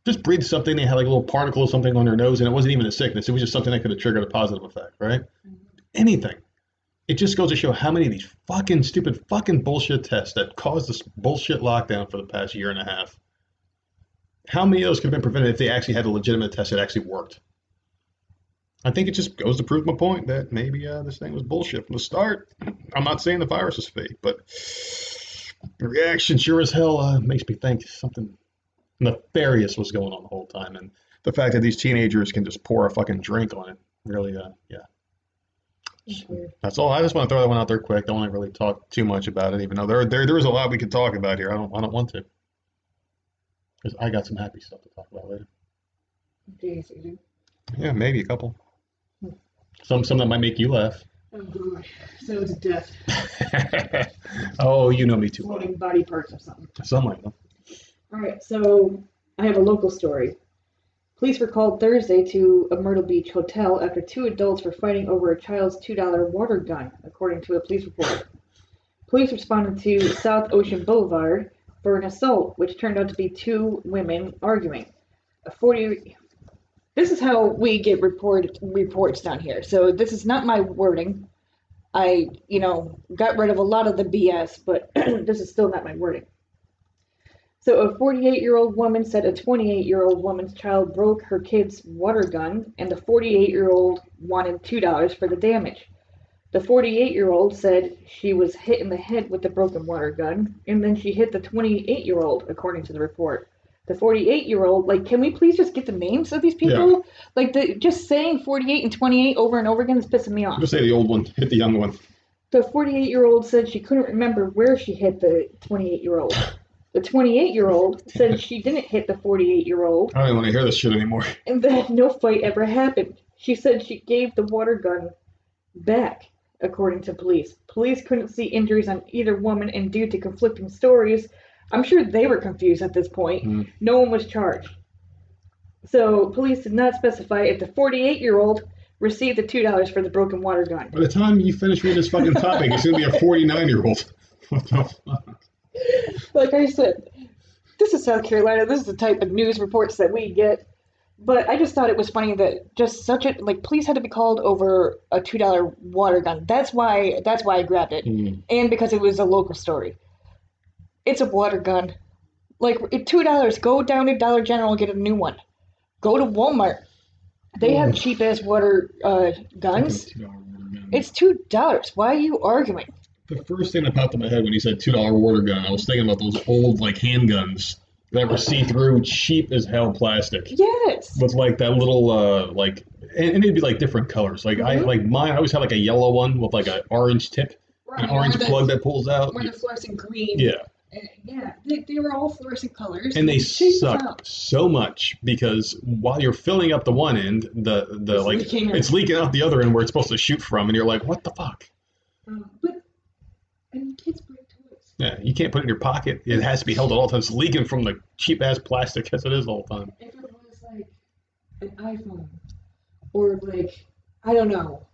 Just breathed something, they had like a little particle or something on their nose, and it wasn't even a sickness. It was just something that could have triggered a positive effect, right? Anything. It just goes to show how many of these fucking stupid fucking bullshit tests that caused this bullshit lockdown for the past year and a half. How many of those could have been prevented if they actually had a legitimate test that actually worked? I think it just goes to prove my point that maybe uh, this thing was bullshit from the start. I'm not saying the virus is fake, but the reaction sure as hell uh, makes me think something nefarious was going on the whole time. And the fact that these teenagers can just pour a fucking drink on it, really, uh, yeah. Mm-hmm. That's all. I just want to throw that one out there quick. I don't want to really talk too much about it, even though there there there is a lot we could talk about here. I don't I don't want to, because I got some happy stuff to talk about later. Jeez, you do? Yeah, maybe a couple. Hmm. Some some that might make you laugh. Oh God, so to death. Oh, you know me too. Floating well. Body parts or something. Something like that. All right, so I have a local story. Police were called Thursday to a Myrtle Beach hotel after two adults were fighting over a child's two dollar water gun, according to a police report. Police responded to South Ocean Boulevard for an assault, which turned out to be two women arguing. A forty This is how we get report reports down here. So this is not my wording. I, you know, got rid of a lot of the B S, but this is still not my wording. So a forty-eight-year-old woman said a twenty-eight-year-old woman's child broke her kid's water gun, and the forty-eight-year-old wanted two dollars for the damage. The forty-eight-year-old said she was hit in the head with the broken water gun, and then she hit the twenty-eight-year-old, according to the report. The forty-eight-year-old, like, can we please just get the names of these people? Yeah. Like, the, just saying forty-eight and twenty-eight over and over again is pissing me off. Just say the old one, hit the young one. The forty-eight-year-old said she couldn't remember where she hit the twenty-eight-year-old. The twenty-eight-year-old said she didn't hit the forty-eight-year-old. I don't even want to hear this shit anymore. And that no fight ever happened. She said she gave the water gun back, according to police. Police couldn't see injuries on either woman, and due to conflicting stories, I'm sure they were confused at this point. Mm. No one was charged. So police did not specify if the forty-eight-year-old received the two dollars for the broken water gun. By the time you finish reading this fucking topic, it's going to be a forty-nine-year-old. What the fuck? Like I said, this is South Carolina. This is the type of news reports that we get. But I just thought it was funny that just such a, like, police had to be called over a two dollar water gun. That's why that's why I grabbed it. Mm. And because it was a local story. It's a water gun. Like, two dollars, go down to Dollar General and get a new one. Go to Walmart. They oh. have cheap-ass water uh, guns. It's, two dollars it's two dollars. Why are you arguing? The first thing that popped in my head when you said two dollar water gun, I was thinking about those old, like, handguns that were see-through, cheap as hell plastic. Yes! With, like, that little, uh, like, and, and it'd be, like, different colors. Like, mm-hmm. I like mine, I always had, like, a yellow one with, like, an orange tip, right, an orange plug that pulls out. Or the fluorescent green. Yeah. Uh, yeah, they, they were all fluorescent colors. And they suck so much because while you're filling up the one end, the, the it's like, leaking it's out. leaking out the other end where it's supposed to shoot from, and you're like, what the fuck? Um, but And kids break toys. Yeah, you can't put it in your pocket. It has to be held at all times. It's leaking from the cheap-ass plastic as it is all the time. If it was, like, an iPhone or, like, I don't know,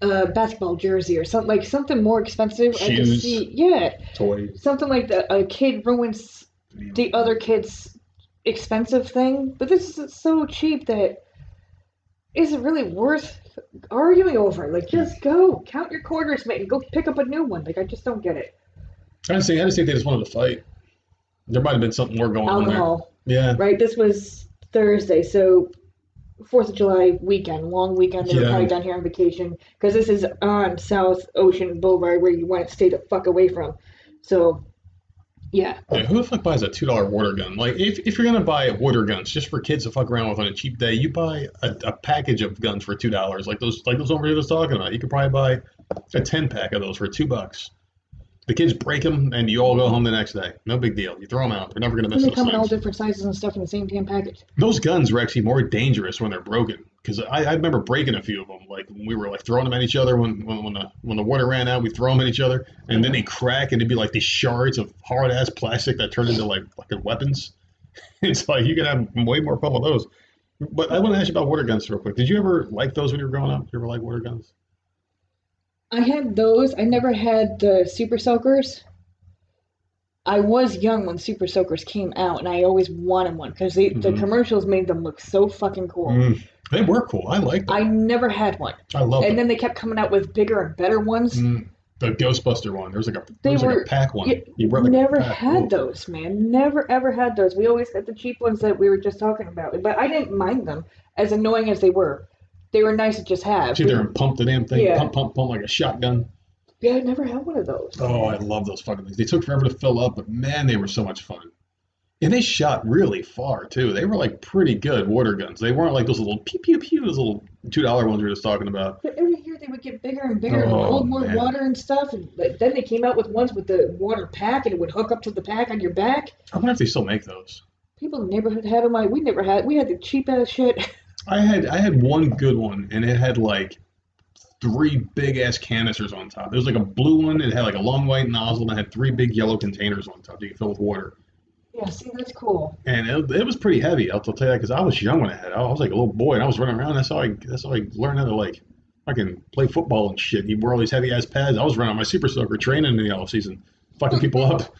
a basketball jersey or something, like, something more expensive. Shoes. I could see, yeah. Toys. Something like that. A kid ruins the other kid's expensive thing, but this is so cheap that is it really worth arguing over? Like, just go count your quarters, mate, and go pick up a new one. Like, I just don't get it. I didn't see. I didn't see they just wanted to fight. There might have been something more going Alcohol. on there. Yeah. Right. This was Thursday, so Fourth of July weekend, long weekend. They yeah. were probably down here on vacation because this is on South Ocean Boulevard, where you want to stay the fuck away from. So, yeah. Hey, who the fuck buys a two dollar water gun? Like, if if you're gonna buy water guns just for kids to fuck around with on a cheap day, you buy a, a package of guns for two dollars, like those like those over here was talking about. You could probably buy a ten pack of those for two bucks. The kids break them, and you all go home the next day. No big deal. You throw them out. They're never going to miss those things. They come in all different sizes and stuff in the same damn package. Those guns were actually more dangerous when they're broken. Because I, I remember breaking a few of them. Like, we were, like, throwing them at each other. When when, when, the, when the water ran out, we throw them at each other. And then they crack, and it'd be, like, these shards of hard-ass plastic that turn into, like, fucking weapons. It's like, you could have way more fun with those. But I want to ask you about water guns real quick. Did you ever like those when you were growing up? Did you ever like water guns? I had those. I never had the Super Soakers. I was young when Super Soakers came out, and I always wanted one because mm-hmm. the commercials made them look so fucking cool. Mm. They were cool. I liked them. I never had one. I love them. And then they kept coming out with bigger and better ones. Mm. The Ghostbuster one. There was like a, there was were, like a pack one. You, you like never pack. had Whoa. those, man. Never, ever had those. We always had the cheap ones that we were just talking about. But I didn't mind them, as annoying as they were. They were nice to just have. Sit there and pump the damn thing. Yeah. Pump, pump, pump like a shotgun. Yeah, I never had one of those. Oh, I love those fucking things. They took forever to fill up, but man, they were so much fun. And they shot really far, too. They were like pretty good water guns. They weren't like those little pew, pew, pew, those little two dollar ones we were just talking about. But every year they would get bigger and bigger oh, and hold more man. water and stuff. And then they came out with ones with the water pack, and it would hook up to the pack on your back. I wonder if they still make those. People in the neighborhood had them. Like, we never had. We had the cheap ass shit. I had I had one good one, and it had like three big ass canisters on top. There was like a blue one, it had like a long white nozzle, and it had three big yellow containers on top that you could fill with water. Yeah, see, that's cool. And it, it was pretty heavy. I'll tell you that because I was young when I had it. I was like a little boy, and I was running around. That's how I that's how I learned how to like fucking play football and shit. You wore all these heavy ass pads. I was running on my Super Soaker training in the off season, fucking people up.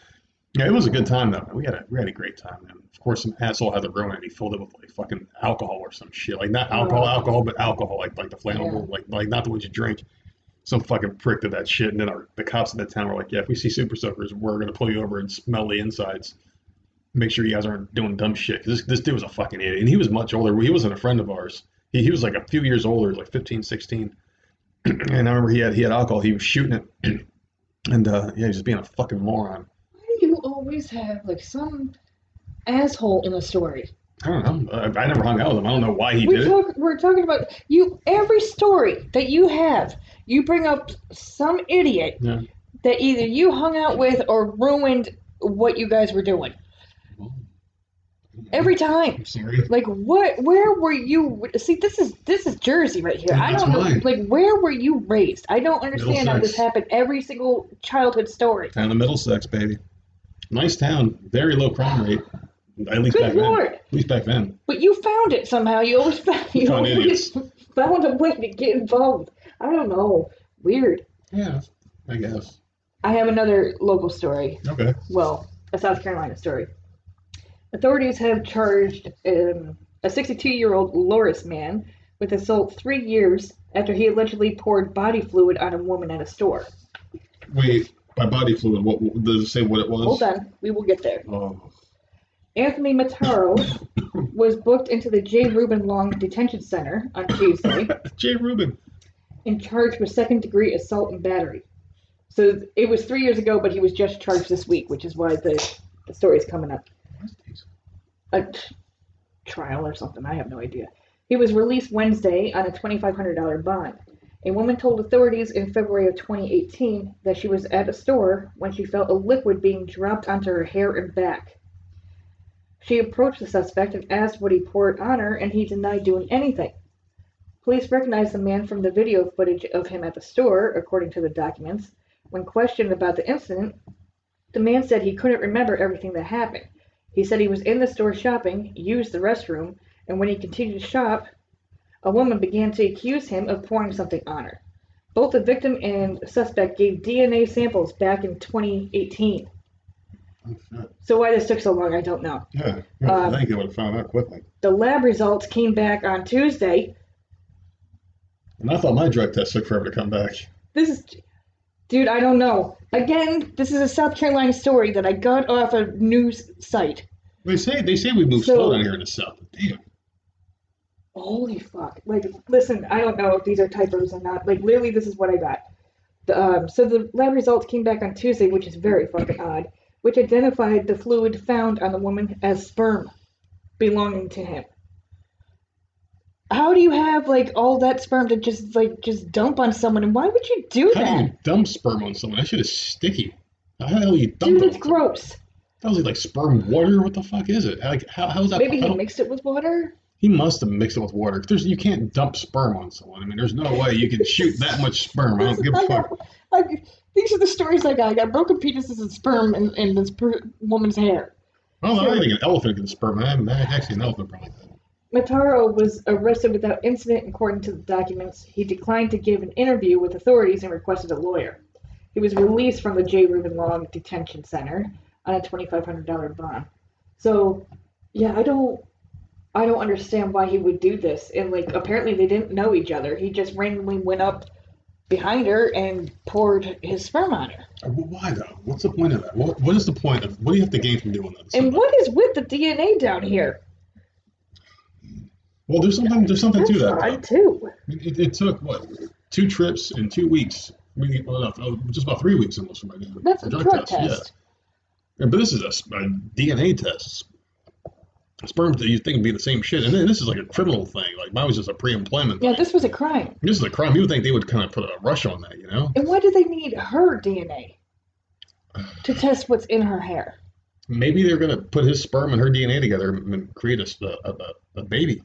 Yeah, it was a good time, though. We had a we had a great time, man. Of course, some asshole had to ruin it. He filled it with, like, fucking alcohol or some shit. Like, not alcohol, alcohol, but alcohol. Like, like the flammable, yeah. like, like not the ones you drink. Some fucking prick did that shit. And then our, the cops in that town were like, yeah, if we see Super Soakers, we're going to pull you over and smell the insides. Make sure you guys aren't doing dumb shit. Because this, this dude was a fucking idiot. And he was much older. He wasn't a friend of ours. He, he was, like, a few years older, like fifteen, sixteen. And I remember he had, he had alcohol. He was shooting it. And, uh, yeah, just being a fucking moron. You always have like some asshole in a story. I don't know. I, I never hung out with him. I don't know why he we did talk, it. We're talking about you. Every story that you have, you bring up some idiot yeah. that either you hung out with or ruined what you guys were doing. Well, every time. I'm sorry. Like what? Where were you? See, this is this is Jersey right here. Yeah, I don't know. Mine. Like where were you raised? I don't understand how this happened. Every single childhood story. Down to Middlesex, baby. Nice town, very low crime rate. At least Good back Lord. then. At least back then. But you found it somehow. You always found, you found always found a way to get involved. I don't know. Weird. Yeah, I guess. I have another local story. Okay. Well, a South Carolina story. Authorities have charged um, a sixty-two-year-old Loris man with assault three years after he allegedly poured body fluid on a woman at a store. Wait. By body fluid, what, does it say what it was? Hold on. We will get there. Oh. Anthony Mataro was booked into the J. Rubin Long Detention Center on Tuesday. J. Rubin. And charged with second-degree assault and battery. So it was three years ago, but he was just charged this week, which is why the, the story's coming up. A t- trial or something. I have no idea. He was released Wednesday on a twenty-five hundred dollars bond. A woman told authorities in February of twenty eighteen that she was at a store when she felt a liquid being dropped onto her hair and back. She approached the suspect and asked what he poured on her, and he denied doing anything. Police recognized the man from the video footage of him at the store, according to the documents. When questioned about the incident, the man said he couldn't remember everything that happened. He said he was in the store shopping, used the restroom, and when he continued to shop, a woman began to accuse him of pouring something on her. Both the victim and suspect gave D N A samples back in twenty eighteen. So why this took so long, I don't know. Yeah, um, I think they would have found out quickly. The lab results came back on Tuesday. And I thought my drug test took forever to come back. This is... Dude, I don't know. Again, this is a South Carolina story that I got off a news site. They say they say we move so, slow down here in the South. Damn. Holy fuck. Like, listen, I don't know if these are typos or not. Like, literally, this is what I got. The, um, so the lab results came back on Tuesday, which is very fucking odd, which identified the fluid found on the woman as sperm belonging to him. How do you have, like, all that sperm to just, like, just dump on someone? And why would you do How that? How do you dump sperm on someone? That shit is sticky. How the hell do you dump Dude, it it's gross. That was, like, sperm water? What the fuck is it? Like, how, how is that? Maybe he how? mixed it with water? He must have mixed it with water. There's, you can't dump sperm on someone. I mean, there's no way you can shoot that much sperm. I don't give a fuck. I, I, these are the stories I got. I got broken penises and sperm in, in this per, woman's hair. Well, so, I think an elephant can sperm. I haven't actually an elephant probably did. Mataro was arrested without incident, according to the documents. He declined to give an interview with authorities and requested a lawyer. He was released from the J. Rubin Long Detention Center on a twenty-five hundred dollars bond. So, yeah, I don't, I don't understand why he would do this. And, like, apparently they didn't know each other. He just randomly went up behind her and poured his sperm on her. Why, though? What's the point of that? What, what is the point of, what do you have to gain from doing that? And what is with the D N A down here? Well, there's something. There's something That's to that. I too. It, it took what two trips in two weeks. We well, no, just about three weeks almost for my dad. That's a drug, drug test. test. Yeah. But this is a, a D N A test. Sperm that you think would be the same shit, and then this is like a criminal thing. Like mine was just a pre-employment. Yeah, thing. This was a crime. This is a crime. You would think they would kind of put a rush on that, you know? And why do they need her D N A to test what's in her hair? Maybe they're gonna put his sperm and her D N A together and create a a, a, a baby.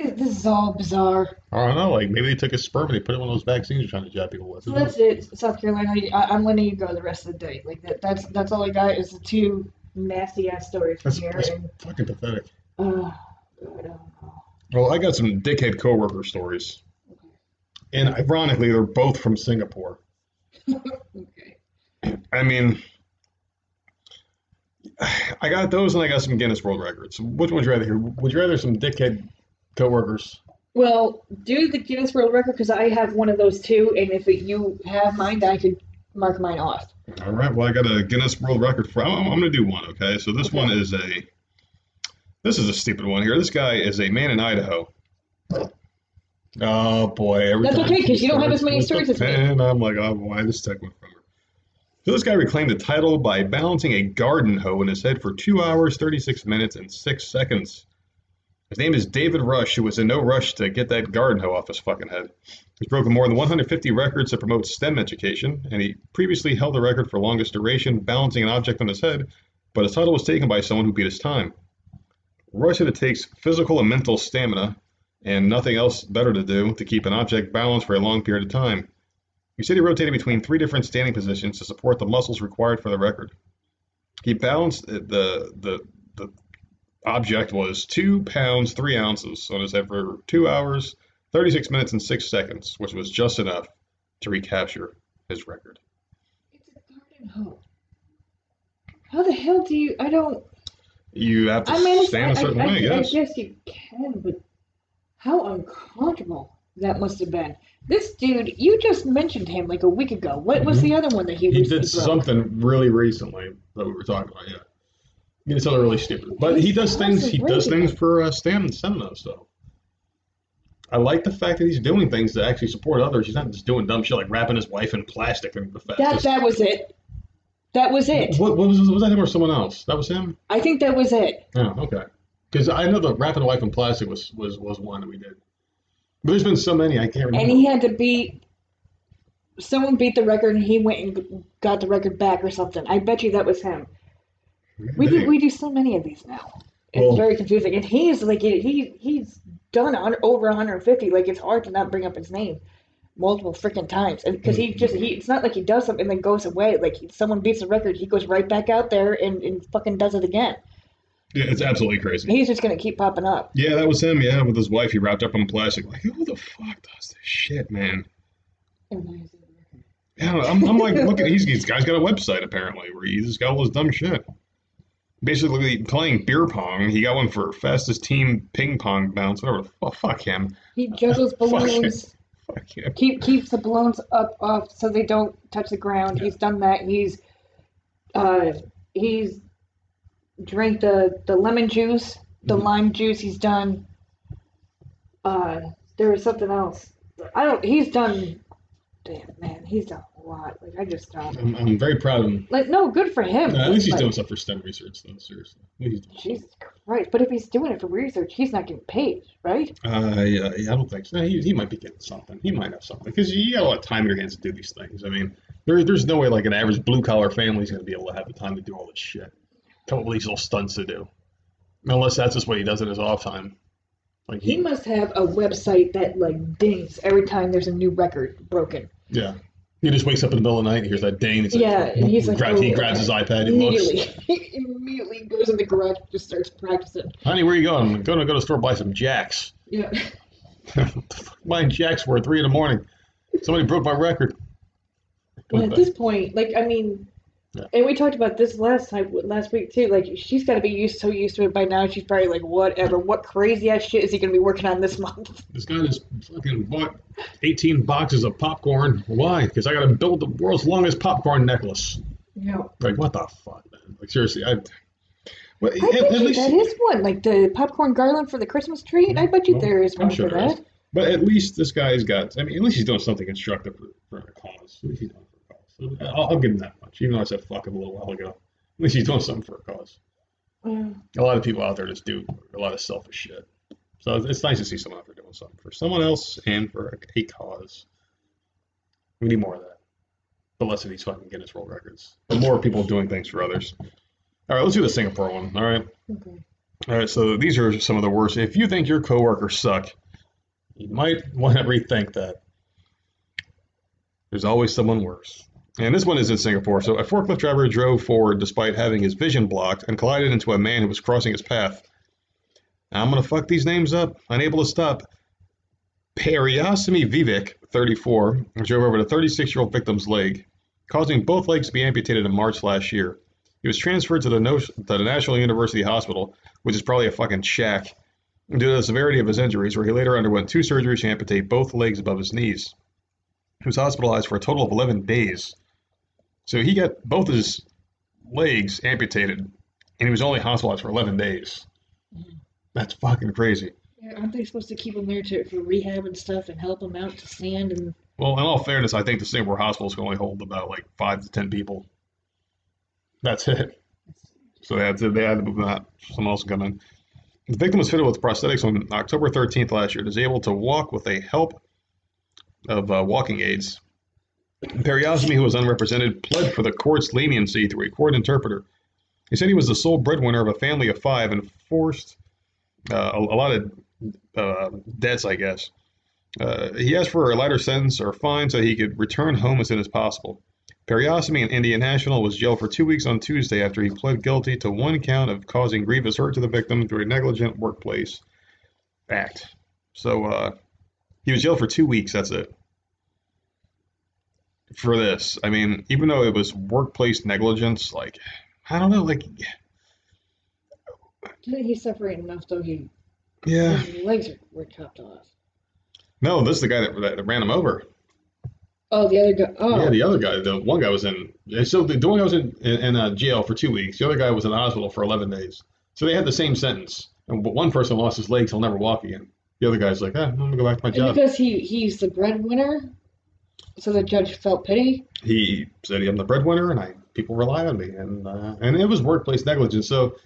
This is all bizarre. I don't know. Like, maybe they took a sperm and they put it in one of those vaccines you're trying to jab people with. So that's it, South Carolina. I, I'm letting you go the rest of the day. Like, that, that's that's all I got is the two nasty-ass stories from that's, here. That's and, fucking pathetic. Uh, I don't know. Well, I got some dickhead coworker stories. Okay. And ironically, they're both from Singapore. Okay. I mean, I got those and I got some Guinness World Records. Which one would you rather hear? Would you rather some dickhead coworkers? Well, do the Guinness World Record because I have one of those too, and if it, you have mine, I could mark mine off. All right. Well, I got a Guinness World Record for. I'm, I'm going to do one. Okay. So this okay. one is a. This is a stupid one here. This guy is a man in Idaho. Oh boy! Every That's time okay because you don't have as many stories as me. And I'm like, oh boy, this tech went from her. So this guy reclaimed the title by balancing a garden hoe in his head for two hours, thirty-six minutes, and six seconds. His name is David Rush, who was in no rush to get that garden hoe off his fucking head. He's broken more than one hundred fifty records that promote STEM education, and he previously held the record for longest duration balancing an object on his head, but his title was taken by someone who beat his time. Rush said it takes physical and mental stamina, and nothing else better to do, to keep an object balanced for a long period of time. He said he rotated between three different standing positions to support the muscles required for the record. He balanced the the the... object was two pounds, three ounces on his head for two hours, thirty-six minutes, and six seconds, which was just enough to recapture his record. It's a garden hoe. How the hell do you? I don't. You have to I mean, stand I, a certain I, way, I, I guess. I guess you can, but how uncomfortable that must have been. This dude, you just mentioned him like a week ago. What was mm-hmm. the other one that he? He did something really recently that we were talking about. Yeah. It's all really stupid, but he does things. He does things for uh, STEM and seminars, though. I like the fact that he's doing things to actually support others. He's not just doing dumb shit like wrapping his wife in plastic. And the that that was it. That was it. What, what was was that him or someone else? That was him. I think that was it. Oh, okay. Because I know the wrapping a wife in plastic was was was one that we did. But there's been so many I can't remember. And he had to beat. Someone beat the record, and he went and got the record back or something. I bet you that was him. We do, we do so many of these now. It's well, very confusing. And he's like he he's done on over one hundred fifty. Like it's hard to not bring up his name multiple freaking times. And because he just he it's not like he does something and then goes away. Like someone beats the record, he goes right back out there and, and fucking does it again. Yeah, it's absolutely crazy. He's just gonna keep popping up. Yeah, that was him. Yeah, with his wife, he wrapped up in plastic. Like who the fuck does this shit, man? And why is it Yeah, I'm, I'm like, look at these guys. Got a website apparently where he's just got all this dumb shit. Basically playing beer pong. He got one for fastest team ping pong bounce. Whatever. Oh, fuck him. He juggles balloons. Fuck him. Fuck him. Keep keeps the balloons up off so they don't touch the ground. Yeah. He's done that. He's uh he's drank the the lemon juice, the mm-hmm. lime juice. He's done. Uh, there was something else. I don't. He's done. Damn, man, he's done a lot. Like, I just don't. I'm, I'm very proud of him. Like, no, good for him. No, at least he's like, doing stuff for STEM research, though, seriously. Jesus Christ. But if he's doing it for research, he's not getting paid, right? Uh, yeah, I don't think so. He, he might be getting something. He might have something. Because you got a lot of time in your hands to do these things. I mean, there, there's no way, like, an average blue-collar family's going to be able to have the time to do all this shit. A couple of these little stunts to do. Unless that's just what he does in his off time. Like, he, he must have a website that, like, dings every time there's a new record broken. Yeah. He just wakes up in the middle of the night and hears that ding. It's like, yeah, and he's like, grabs, oh, he grabs his iPad. He immediately, looks. He immediately goes in the garage and just starts practicing. Honey, where are you going? I'm going to go to the store buy some Jacks. Yeah. What the fuck buying Jacks for at three in the morning? Somebody broke my record. Well, at this point, like, I mean, yeah. And we talked about this last time, last week, too. Like, she's got to be used so used to it by now. She's probably like, whatever. What crazy-ass shit is he going to be working on this month? This guy just fucking bought eighteen boxes of popcorn. Why? Because I got to build the world's longest popcorn necklace. Yeah. Like, what the fuck, man? Like, seriously, I... Well, I at, bet at least, that is one. Like, the popcorn garland for the Christmas tree? Yeah, I bet you well, there is one sure for that. Is. But at least this guy's got... I mean, at least he's doing something constructive for, for a cause. At least he's doing it. I'll, I'll give him that much, even though I said fuck him a little while ago. At least he's doing something for a cause. Yeah. A lot of people out there just do a lot of selfish shit. So it's nice to see someone out there doing something for someone else and for a, a cause. We need more of that. But less of these fucking Guinness World Records. But more people doing things for others. All right, let's do the Singapore one, all right? Okay. All right, so these are some of the worst. If you think your coworkers suck, you might want to rethink that. There's always someone worse. And this one is in Singapore. So a forklift driver drove forward despite having his vision blocked and collided into a man who was crossing his path. I'm going to fuck these names up. Unable to stop. Pariyasamy Vivek, thirty-four, drove over the thirty-six-year-old victim's leg, causing both legs to be amputated in March last year. He was transferred to the, no- to the National University Hospital, which is probably a fucking shack, due to the severity of his injuries, where he later underwent two surgeries to amputate both legs above his knees. He was hospitalized for a total of eleven days. So he got both his legs amputated, and he was only hospitalized for eleven days. Mm. That's fucking crazy. Yeah, aren't they supposed to keep him there to, for rehab and stuff and help him out to stand? And? Well, in all fairness, I think the Singapore hospitals can only hold about like five to ten people. That's it. So they had to, they had to move out. Someone else come in. The victim was fitted with prosthetics on October thirteenth last year. He was able to walk with the help of uh, walking aids. Periosmi, who was unrepresented, pled for the court's leniency through a court interpreter. He said he was the sole breadwinner of a family of five and forced uh, a, a lot of uh, debts, I guess. Uh, he asked for a lighter sentence or fine so he could return home as soon as possible. Periosmi, an Indian national, was jailed for two weeks on Tuesday after he pled guilty to one count of causing grievous hurt to the victim through a negligent workplace act. So uh, he was jailed for two weeks, that's it. For this, I mean, even though it was workplace negligence, like, I don't know, like... Didn't he suffer enough, though? He, yeah. His legs were chopped off. No, this is the guy that, that ran him over. Oh, the other guy. Oh. Yeah, the other guy. The one guy was in... So the, the one guy was in, in, in uh, jail for two weeks. The other guy was in the hospital for eleven days. So they had the same sentence. And one person lost his legs, he'll never walk again. The other guy's like, eh, I'm going to go back to my job. And because he, he's the breadwinner... So the judge felt pity? He said, I'm the breadwinner, and I people rely on me. And uh, and it was workplace negligence. So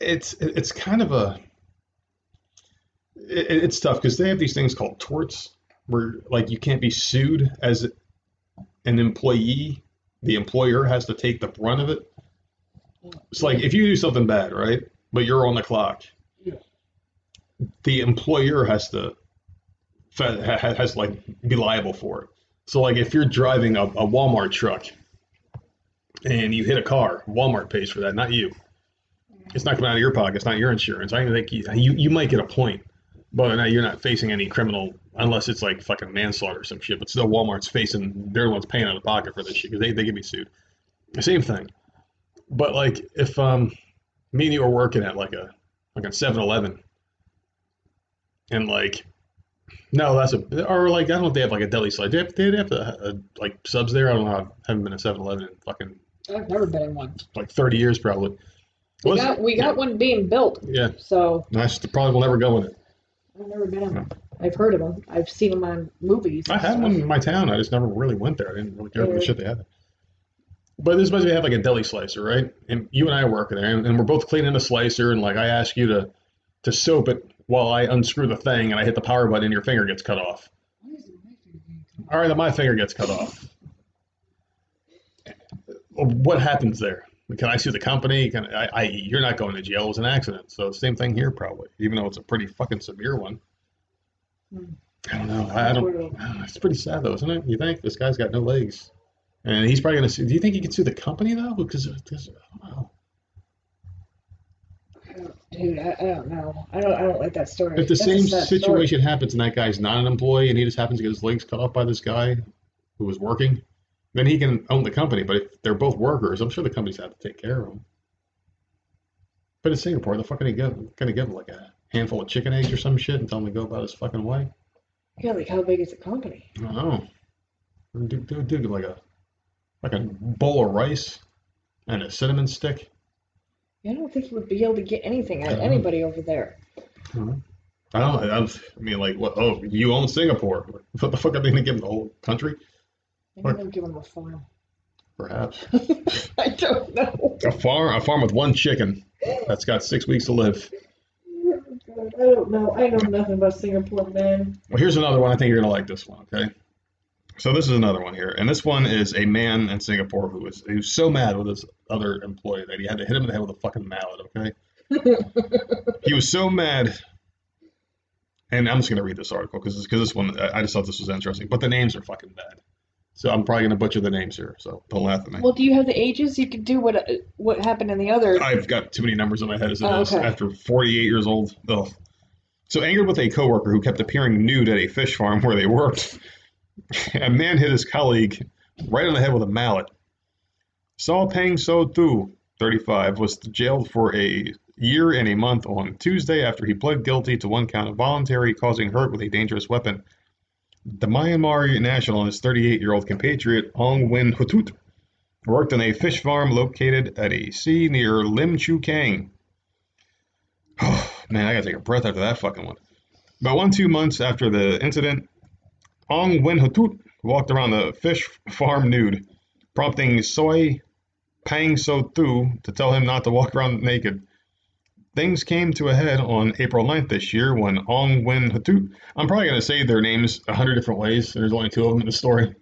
it's it's kind of a... It, it's tough, because they have these things called torts, where, like, you can't be sued as an employee. The employer has to take the brunt of it. It's like, if you do something bad, right? But you're on the clock. Yeah. The employer has to... has like be liable for it. So like if you're driving a, a Walmart truck and you hit a car, Walmart pays for that, not you. It's not coming out of your pocket. It's not your insurance. I think you, you you might get a point, But now you're not facing any criminal, unless it's like fucking manslaughter or some shit. But still, Walmart's facing, they're the ones paying out of pocket for this shit because they, they can be sued. The same thing. But like if um, me and you were working at like a like a seven eleven, and like no, that's a or like I don't know if they have like a deli slide. They have, they have to, uh, like subs there. I don't know. I haven't been at seven eleven in fucking. I've never been in one. Like thirty years probably. We was, got we got yeah. one being built. Yeah. So I probably will never go in it. I've never been in them. I've heard of them. I've seen them on movies. I had stuff. One in my town. I just never really went there. I didn't really care about the shit they had there. But this must be have like a deli slicer, right? And you and I work there, and, and we're both cleaning the slicer, and like I ask you to, to soap it while I unscrew the thing, and I hit the power button, and your finger gets cut off. Why is it my finger getting cut off? All right, then my finger gets cut off. What happens there? Can I sue the company? Can I, I? You're not going to jail. It was an accident. So same thing here, probably. Even though it's a pretty fucking severe one. Hmm. I don't know. I, I, don't, I don't. It's pretty sad though, isn't it? You think this guy's got no legs, and he's probably gonna sue. Do you think he can sue the company though? Because wow. Dude, I, I don't know. I don't. I don't like that story. If the That's same situation story. happens and that guy's not an employee and he just happens to get his legs cut off by this guy who was working. Then he can own the company, but if they're both workers, I'm sure the companies have to take care of them. But in Singapore, they're fucking going to give him like a handful of chicken eggs or some shit and tell him to go about his fucking way. Yeah, like how big is the company? I don't know. Dude, dude, dude like a like a bowl of rice and a cinnamon stick. I don't think he would be able to get anything out of anybody know. over there. I don't know. I, don't, I, was, I mean, like, what? Oh, you own Singapore. What the fuck are they going to give him the whole country? I'm going to give him a farm. Perhaps. I don't know. A farm, a farm with one chicken that's got six weeks to live. Oh, God. I don't know. I know nothing about Singapore, man. Well, here's another one. I think you're going to like this one, okay? So this is another one here. And this one is a man in Singapore who is who's so mad with his other employee that he had to hit him in the head with a fucking mallet, okay? He was so mad. And I'm just going to read this article because this one, I just thought this was interesting. But the names are fucking bad. So I'm probably going to butcher the names here, so don't laugh at me. Well, do you have the ages? You could do what what happened in the other. I've got too many numbers in my head as it oh, is. Okay. After forty-eight years old. Ugh. So angered with a coworker who kept appearing nude at a fish farm where they worked, a man hit his colleague right on the head with a mallet. Sa Peng So Thu, thirty-five, was jailed for a year and a month on Tuesday after he pled guilty to one count of voluntary causing hurt with a dangerous weapon. The Myanmar national and his thirty-eight-year-old compatriot, Ong Win Htut, worked on a fish farm located at a sea near Lim Chu Kang. Oh, man, I gotta take a breath after that fucking one. About one, two months after the incident, Ong Win Htut walked around the fish farm nude, prompting Soy Pang So Thu to tell him not to walk around naked. Things came to a head on April ninth this year when Ong Win Htut, I'm probably going to say their names a hundred different ways, there's only two of them in the story,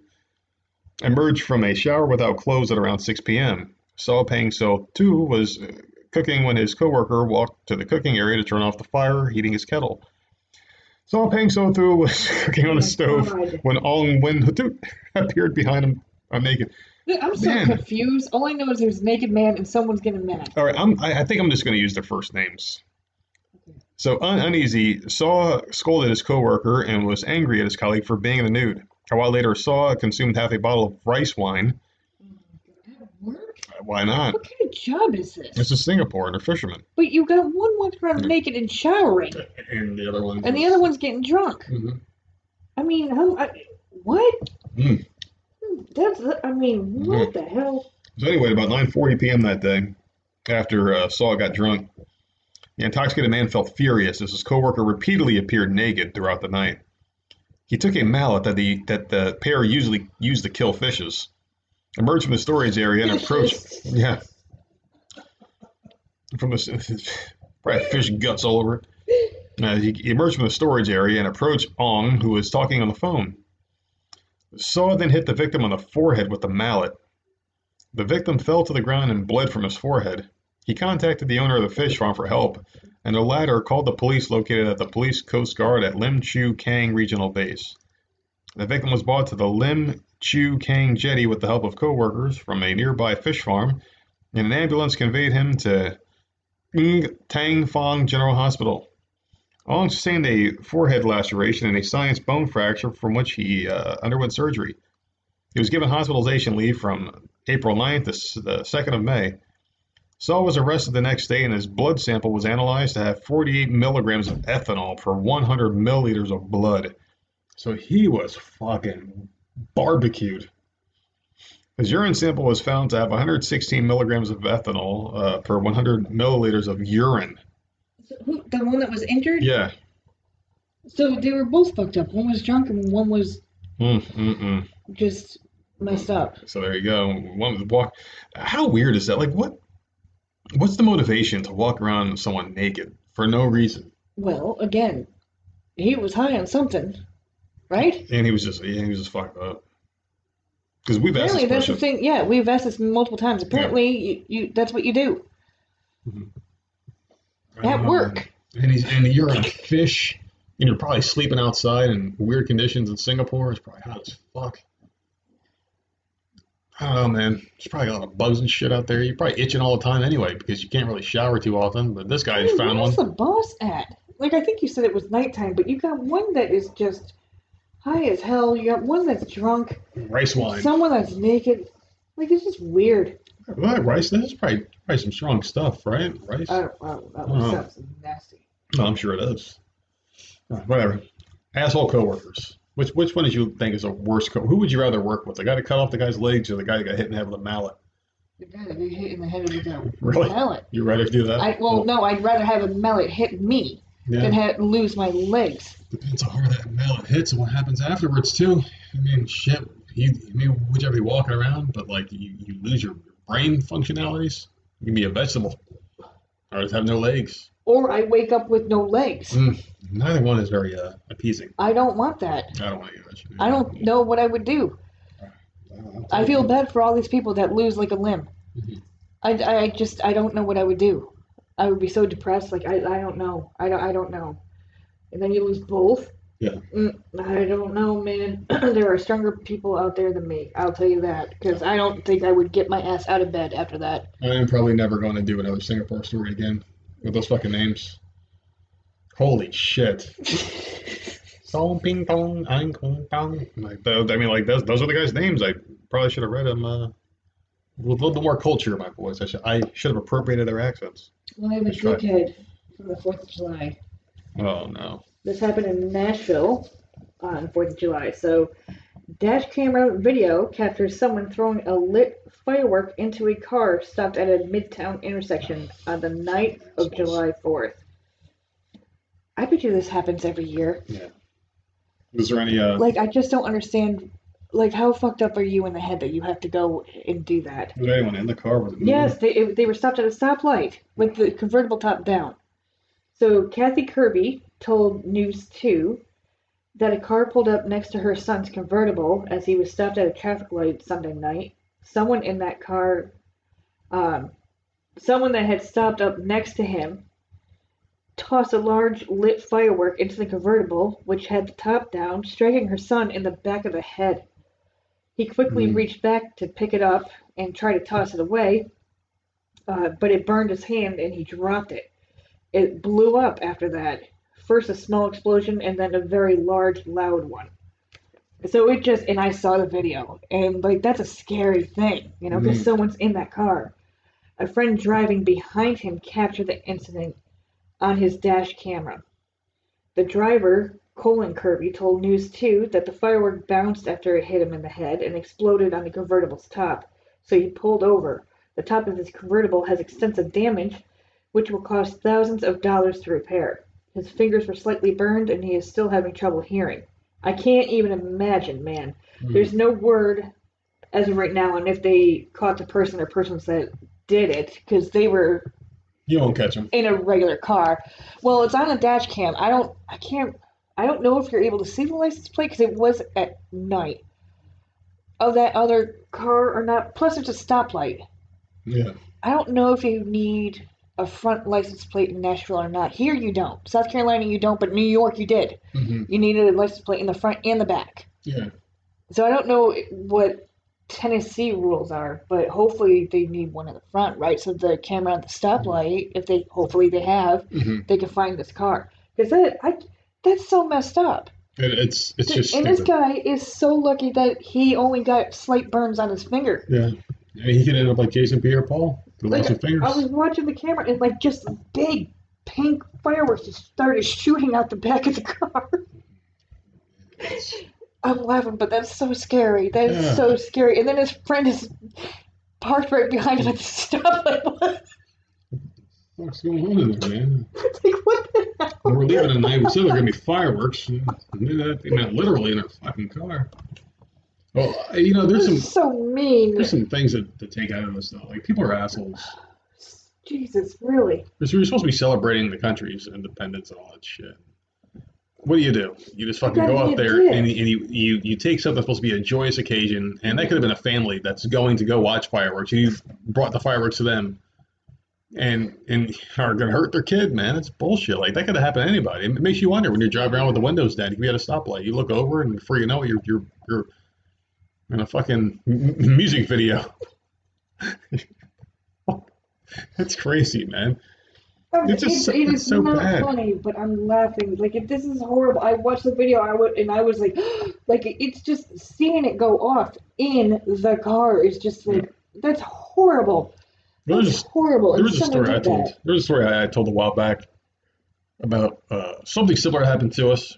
emerged from a shower without clothes at around six p.m. Sa Peng So Thu was cooking when his coworker walked to the cooking area to turn off the fire, heating his kettle. Sa Peng So Thu was cooking on a stove when Ong Win Htut appeared behind him uh, naked. I'm so man. confused. All I know is there's a naked man and someone's getting mad. All right, I'm, I, I think I'm just going to use their first names. Okay. So un- uneasy, Saw scolded his coworker and was angry at his colleague for being in the nude. A while later, Saw consumed half a bottle of rice wine. That work? Why not? What kind of job is this? This is Singapore. They're fishermen. But you got one walking around mm-hmm. naked and showering, and the other one, and was... the other one's getting drunk. Mm-hmm. I mean, how? I, what? Mm. That's, I mean, what the hell? So anyway, about nine forty p.m. that day, after uh, Saw got drunk, the intoxicated man felt furious as his coworker repeatedly appeared naked throughout the night. He took a mallet that the that the pair usually used to kill fishes, emerged from the storage area and approached. yeah, from the probably fish guts all over it. Uh, he, he emerged from the storage area and approached Ong, who was talking on the phone. Saw then hit the victim on the forehead with the mallet. The victim fell to the ground and bled from his forehead. He contacted the owner of the fish farm for help, and the latter called the police located at the Police Coast Guard at Lim Chu Kang Regional Base. The victim was brought to the Lim Chu Kang jetty with the help of co-workers from a nearby fish farm, and an ambulance conveyed him to Ng Tang Fong General Hospital. Ong sustained a forehead laceration and a science bone fracture from which he uh, underwent surgery. He was given hospitalization leave from April ninth to the second of May. Saul was arrested the next day, and his blood sample was analyzed to have forty-eight milligrams of ethanol per one hundred milliliters of blood. So he was fucking barbecued. His urine sample was found to have one hundred sixteen milligrams of ethanol uh, per one hundred milliliters of urine. So who, the one that was injured? Yeah. So they were both fucked up. One was drunk and one was mm, mm, mm. just messed up. So there you go. One was walk. How weird is that? Like, what? What's the motivation to walk around someone naked for no reason? Well, again, he was high on something, right? And he was just, yeah, he was just fucked up. Because we've apparently asked this that's question. The thing. Yeah, we've asked this multiple times. Apparently, yeah. you, you that's what you do mm-hmm. at know, work. Man. And he's and you're a fish, and you're probably sleeping outside in weird conditions in Singapore. It's probably hot as fuck. I don't know, man. There's probably a lot of bugs and shit out there. You're probably itching all the time anyway because you can't really shower too often. But this guy hey, found where's one. Where's the boss at? Like, I think you said it was nighttime, but you got one that is just high as hell. You got one that's drunk. Rice wine. Someone that's naked. Like, it's just weird. Well, rice, that's probably, probably some strong stuff, right? Rice? I don't, I don't, I don't know. That stuff's nasty. No, I'm sure it is. Right, whatever. Asshole coworkers. Which which one did you think is a worse co- Who would you rather work with? The guy that cut off the guy's legs or the guy that got hit in the head with a mallet? The guy that got hit in the head with a really? mallet. You'd rather do that? I, well, oh. no, I'd rather have a mallet hit me yeah. than have, lose my legs. Depends on how hard that mallet hits and what happens afterwards, too. I mean, shit, you, I mean, would you ever be walking around, but, like, you, you lose your brain functionalities? You can be a vegetable. Or just have no legs. Or I wake up with no legs. Mm, neither one is very uh, appeasing. I don't want that. I don't want to that. I don't know what I would do. I feel bad for all these people that lose like a limb. Mm-hmm. I, I just I don't know what I would do. I would be so depressed. Like I, I don't know. I don't I don't know. And then you lose both. Yeah. Mm, I don't know, man. There are stronger people out there than me. I'll tell you that because I don't think I would get my ass out of bed after that. I am probably never going to do another Singapore story again. With those fucking names. Holy shit. Song ping pong, ang kong pong. Like, I mean, like, those, those are the guys' names. I probably should have read them uh, with a little bit more culture, my boys. I should, I should have appropriated their accents. Well, I have a dickhead from the fourth of July. Oh, no. This happened in Nashville on fourth of July. So, dash camera video captures someone throwing a lit firework into a car stopped at a midtown intersection on the night of July fourth. I bet you this happens every year. Yeah. Is there any, uh... Like, I just don't understand, like, how fucked up are you in the head that you have to go and do that? Was anyone in the car with it? Yes, they, it, they were stopped at a stoplight with the convertible top down. So, Kathy Kirby told News two that a car pulled up next to her son's convertible as he was stopped at a traffic light Sunday night. Someone in that car, um, someone that had stopped up next to him, tossed a large lit firework into the convertible, which had the top down, striking her son in the back of the head. He quickly mm-hmm. reached back to pick it up and try to toss it away, uh, but it burned his hand and he dropped it. It blew up after that. First a small explosion and then a very large, loud one. So it just, and I saw the video, and, like, that's a scary thing, you know, because mm. someone's in that car. A friend driving behind him captured the incident on his dash camera. The driver, Colin Kirby, told News two that the firework bounced after it hit him in the head and exploded on the convertible's top, so he pulled over. The top of his convertible has extensive damage, which will cost thousands of dollars to repair. His fingers were slightly burned, and he is still having trouble hearing. I can't even imagine, man. Mm. There's no word as of right now on if they caught the person or persons that did it because they were. You won't catch them in a regular car. Well, it's on a dash cam. I don't. I can't. I don't know if you're able to see the license plate because it was at night of that other car or not. Plus, there's a stoplight. Yeah. I don't know if you need a front license plate in Nashville or not. Here you don't. South Carolina you don't, but New York you did. Mm-hmm. You needed a license plate in the front and the back. Yeah. So I don't know what Tennessee rules are, but hopefully they need one in the front, right? So the camera at the stoplight, if they hopefully they have, mm-hmm. they can find this car. Is that I? That's so messed up. And it's it's just and stupid. This guy is so lucky that he only got slight burns on his finger. Yeah, and he could end up like Jason Pierre-Paul. Like, fingers. I was watching the camera and like just big pink fireworks just started shooting out the back of the car. I'm laughing, but that's so scary. That is yeah. so scary. And then his friend is parked right behind him at the stoplight. What the fuck's going on in there, man? It's like, what the hell? We're leaving at nine. We said there were going to be fireworks. And that they meant literally in our fucking car. Well, you know, there's some so mean. There's some things that, to take out of this, though. Like, people are assholes. Jesus, really? Because we're supposed to be celebrating the country's independence and all that shit. What do you do? You just fucking go out there and, and you, you, you take something that's supposed to be a joyous occasion, and that could have been a family that's going to go watch fireworks. You brought the fireworks to them and and are going to hurt their kid, man. It's bullshit. Like, that could have happened to anybody. It makes you wonder when you're driving around with the windows down. You could be at a stoplight. You look over, and before you know it, you're, you're, you're in a fucking m- music video. That's crazy, man. It's just it, so, it is so not bad. Funny, but I'm laughing. Like, if this is horrible, I watched the video. I would, and I was like, like it's just seeing it go off in the car is just like yeah. that's horrible. That's there's, horrible. There was a story I told. There was a story I told a while back about uh, something similar happened to us.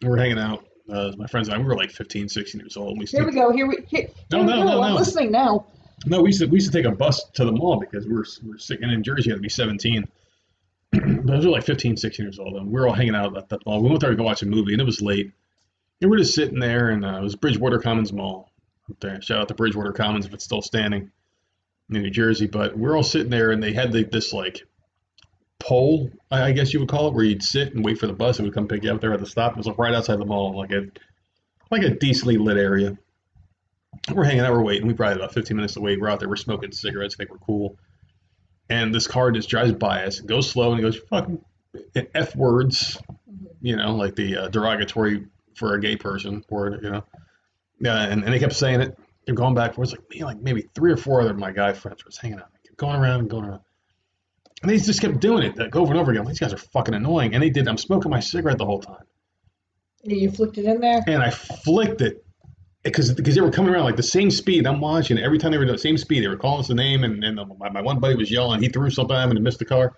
We were hanging out, uh, my friends and I. We were like fifteen, sixteen years old. We here we go. Here we. Here, no, here no, we go. no, no. I'm listening now. No, we used to we used to take a bus to the mall because we were we were sick and in Jersey you had to be seventeen. Those were like fifteen, sixteen years old, and we were all hanging out at the mall. We went there to go watch a movie, and it was late. And we were just sitting there, and uh, it was Bridgewater Commons Mall. Up there. Shout out to Bridgewater Commons if it's still standing in New Jersey. But we were all sitting there, and they had the, this like pole, I guess you would call it, where you'd sit and wait for the bus. It would come pick you up there at the stop. It was like right outside the mall, like a like a decently lit area. We're hanging out, we're waiting. We probably had about fifteen minutes to wait. We're out there, we're smoking cigarettes, I think we're cool. And this car just drives by us, and goes slow, and goes fucking F words, you know, like the uh, derogatory for a gay person word, you know. Yeah, uh, and, and they kept saying it. They're going back and forth. It's like, man, like maybe three or four other of my guy friends was hanging out. They kept going around and going around. And they just kept doing it, like over and over again. These guys are fucking annoying. And they did. I'm smoking my cigarette the whole time. You flicked it in there? And I flicked it. Because because they were coming around like the same speed. I'm watching every time they were doing the same speed. They were calling us the name, and, and my, my one buddy was yelling. He threw something at him and missed the car.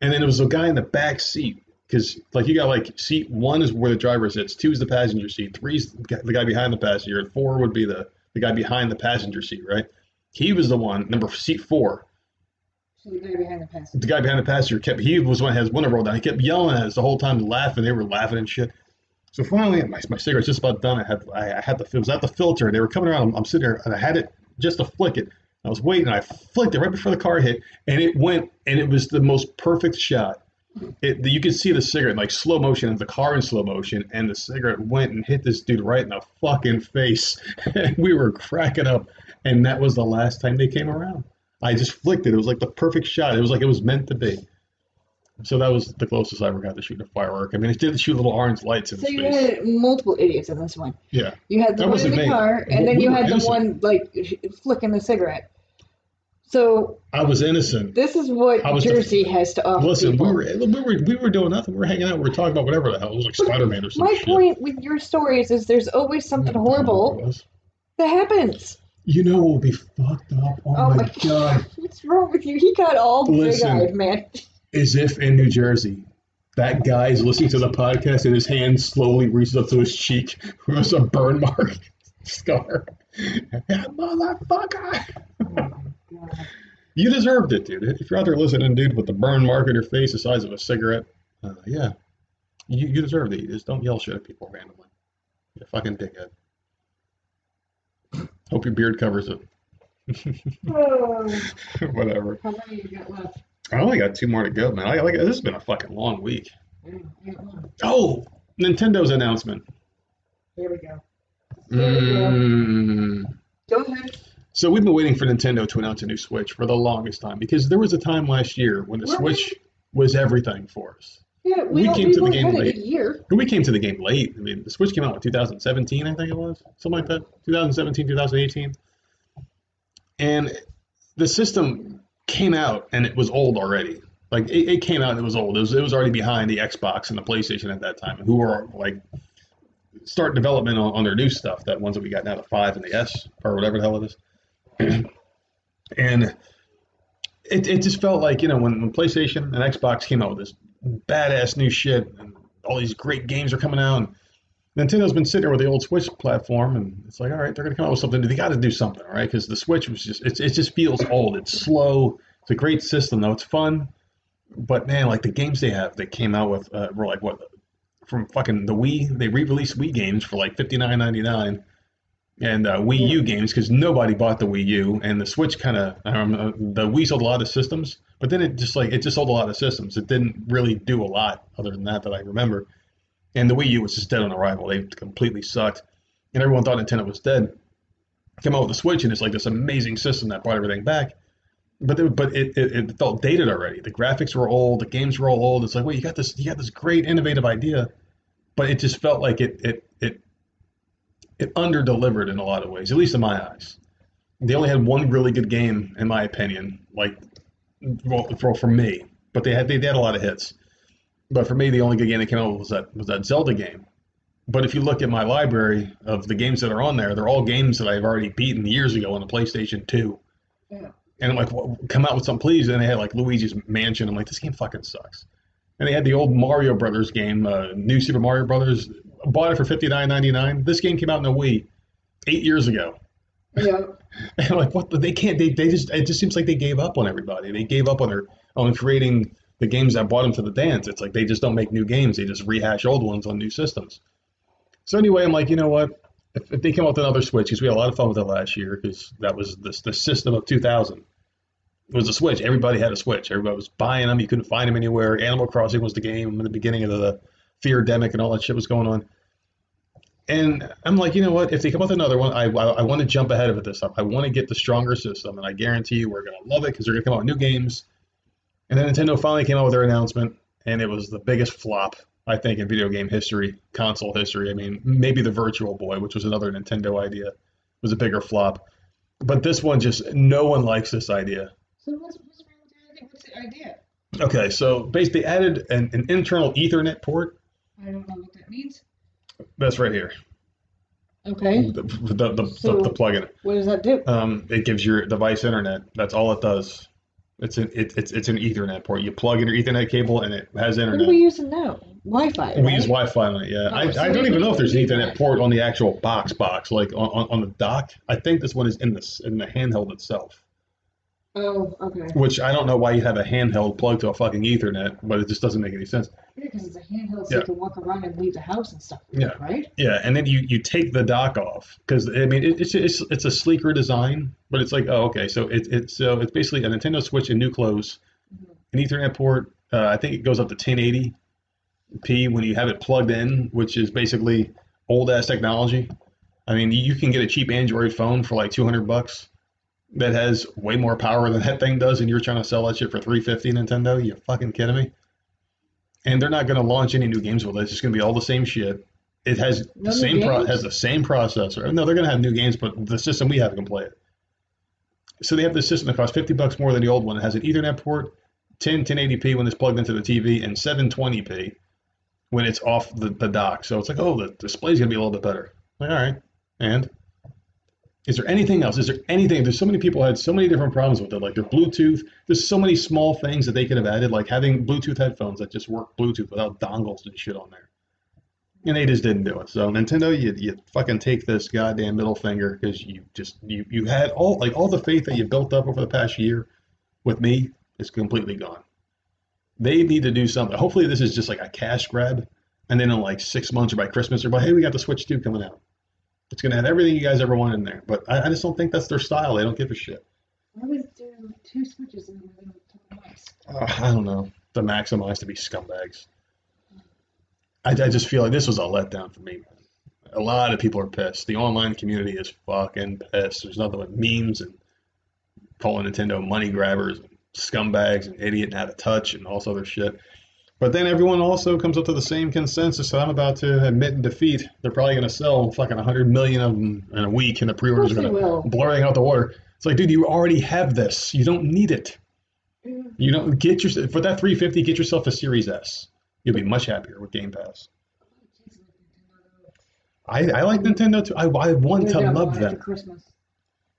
And then there was a guy in the back seat because like you got like seat one is where the driver sits, two is the passenger seat, three is the guy behind the passenger, and four would be the, the guy behind the passenger seat, right? He was the one number seat four. So the guy behind the passenger. The guy behind the passenger kept he was one that has window rolled down. He kept yelling at us the whole time, laughing. They were laughing and shit. So finally, my my cigarette's just about done. I had I had the it was at the filter. They were coming around. I'm, I'm sitting there and I had it just to flick it. I was waiting. And I flicked it right before the car hit, and it went. And it was the most perfect shot. It you could see the cigarette like slow motion, and the car in slow motion, and the cigarette went and hit this dude right in the fucking face. And we were cracking up. And that was the last time they came around. I just flicked it. It was like the perfect shot. It was like it was meant to be. So that was the closest I ever got to shooting a firework. I mean, it did shoot little orange lights in so space. So you had multiple idiots in this one. Yeah. You had the that one in the made. car, and well, then we you had innocent. the one, like, flicking the cigarette. So... I was innocent. This is what Jersey def- has to offer Listen, people. we were we were, we were doing nothing. We were hanging out. We were talking about whatever the hell. It was like but Spider-Man or something. My shit. point with your stories is there's always something horrible that happens. You know what will be fucked up? Oh, oh my, my God. What's wrong with you? He got all Listen. big-eyed, man. As if in New Jersey, that guy is listening to the podcast and his hand slowly reaches up to his cheek where there's a burn mark scar. That motherfucker! Oh my God. You deserved it, dude. If you're out there listening, dude, with the burn mark on your face the size of a cigarette, uh, yeah, you, you deserved it. You just don't yell shit at people randomly. You fucking dickhead. Hope your beard covers it. Oh. Whatever. How many you got left? I only got two more to go, man. I like this has been a fucking long week. Oh, Nintendo's announcement. Here we go. Here mm. we go. Go ahead. So we've been waiting for Nintendo to announce a new Switch for the longest time because there was a time last year when the really? Switch was everything for us. Yeah, we, we came we to the game late. Year. We came to the game late. I mean, the Switch came out in two thousand seventeen, I think it was, something like that. twenty seventeen, twenty eighteen, and the system came out and it was old already. Like it, it came out and it was old. It was it was already behind the Xbox and the PlayStation at that time, who were like start development on, on their new stuff, that ones that we got now, the five and the S or whatever the hell it is. And it it just felt like, you know, when, when PlayStation and Xbox came out with this badass new shit and all these great games are coming out, and Nintendo's been sitting there with the old Switch platform, and it's like, all right, they're going to come out with something. They got to do something, all right? Because the Switch was just, it, it just feels old. It's slow. It's a great system, though. It's fun. But, man, like the games they have that came out with uh, were like, what, from fucking the Wii? They re-released Wii games for like fifty-nine ninety-nine, and uh, Wii U games, because nobody bought the Wii U. And the Switch kind of, um, uh, the Wii sold a lot of systems, but then it just like, it just sold a lot of systems. It didn't really do a lot other than that that I remember. And the Wii U was just dead on arrival. They completely sucked. And everyone thought Nintendo was dead. Came out with the Switch, and it's like this amazing system that brought everything back. But they, but it, it, it felt dated already. The graphics were old. The games were all old. It's like, wait, you got this you got this great innovative idea, but it just felt like it it it it under-delivered in a lot of ways, at least in my eyes. They only had one really good game, in my opinion, like for for me. But they had they, they had a lot of hits. But for me, the only good game that came out was that was that Zelda game. But if you look at my library of the games that are on there, they're all games that I've already beaten years ago on the PlayStation two. Yeah. And I'm like, well, come out with something, please. And they had like Luigi's Mansion. I'm like, this game fucking sucks. And they had the old Mario Brothers game, uh, New Super Mario Brothers. I bought it for fifty-nine ninety-nine. This game came out in the Wii eight years ago. Yeah. And I'm like, what? They can't. They they just. It just seems like they gave up on everybody. They gave up on their on creating. The games that brought them to the dance, it's like they just don't make new games. They just rehash old ones on new systems. So anyway, I'm like, you know what? If, if they come out with another Switch, because we had a lot of fun with it last year, because that was the, the system of two thousand. It was a Switch. Everybody had a Switch. Everybody was buying them. You couldn't find them anywhere. Animal Crossing was the game in the beginning of the fear-demic and all that shit was going on. And I'm like, you know what? If they come out with another one, I, I, I want to jump ahead of it this time. I want to get the stronger system, and I guarantee you we're going to love it because they're going to come out with new games. And then Nintendo finally came out with their announcement, and it was the biggest flop, I think, in video game history, console history. I mean, maybe the Virtual Boy, which was another Nintendo idea, was a bigger flop. But this one just, no one likes this idea. So what's, what's wrong with it? What's the idea? Okay, so basically they added an, an internal Ethernet port. I don't know what that means. That's right here. Okay. The, the, the, so the, the plug-in. What does that do? Um, it gives your device internet. That's all it does. It's an it, it's it's an Ethernet port. You plug in your Ethernet cable and it has internet. What do we use it now? Wi-Fi. We right? use Wi-Fi on it. Yeah, oh, I, so I don't even know if there's an Ethernet port on the actual box box, like on, on, on the dock. I think this one is in this in the handheld itself. Oh, okay. Which I don't know why you have a handheld plugged to a fucking Ethernet, but it just doesn't make any sense. Yeah, because it's a handheld, so yeah. You can walk around and leave the house and stuff. Yeah. Right. Yeah, and then you, you take the dock off because I mean it, it's it's it's a sleeker design, but it's like oh okay, so it's it's so it's basically a Nintendo Switch in new clothes, mm-hmm. an Ethernet port. Uh, I think it goes up to ten eighty p when you have it plugged in, which is basically old ass technology. I mean, you can get a cheap Android phone for like two hundred bucks. That has way more power than that thing does, and you're trying to sell that shit for three fifty, Nintendo? You fucking kidding me? And they're not going to launch any new games with it. It's just going to be all the same shit. It has no the same pro- has the same processor. No, they're going to have new games, but the system we have can play it. So they have this system that costs fifty bucks more than the old one. It has an Ethernet port, ten ten eighty p when it's plugged into the T V, and seven twenty p when it's off the, the dock. So it's like, oh, the display's going to be a little bit better. Like, all right, and... Is there anything else? Is there anything? There's so many people had so many different problems with it, like their Bluetooth. There's so many small things that they could have added, like having Bluetooth headphones that just work Bluetooth without dongles and shit on there. And they just didn't do it. So Nintendo, you you fucking take this goddamn middle finger because you just you you had all like all the faith that you built up over the past year with me is completely gone. They need to do something. Hopefully this is just like a cash grab, and then in like six months or by Christmas or by hey, we got the Switch two coming out. It's going to have everything you guys ever want in there. But I, I just don't think that's their style. They don't give a shit. I was doing like two Switches and then two mics. Uh, I don't know. The Maximize to be scumbags. I, I just feel like this was a letdown for me. A lot of people are pissed. The online community is fucking pissed. There's nothing but memes and calling Nintendo money grabbers and scumbags and idiot and out of touch and all this other shit. But then everyone also comes up to the same consensus that I'm about to admit and defeat. They're probably going to sell fucking one hundred million of them in a week, and the pre-orders are going to blur everything out the water. It's like, dude, you already have this. You don't need it. You know, get your for that three fifty. Get yourself a Series S. You'll be much happier with Game Pass. I, I like Nintendo too. I I want to love them,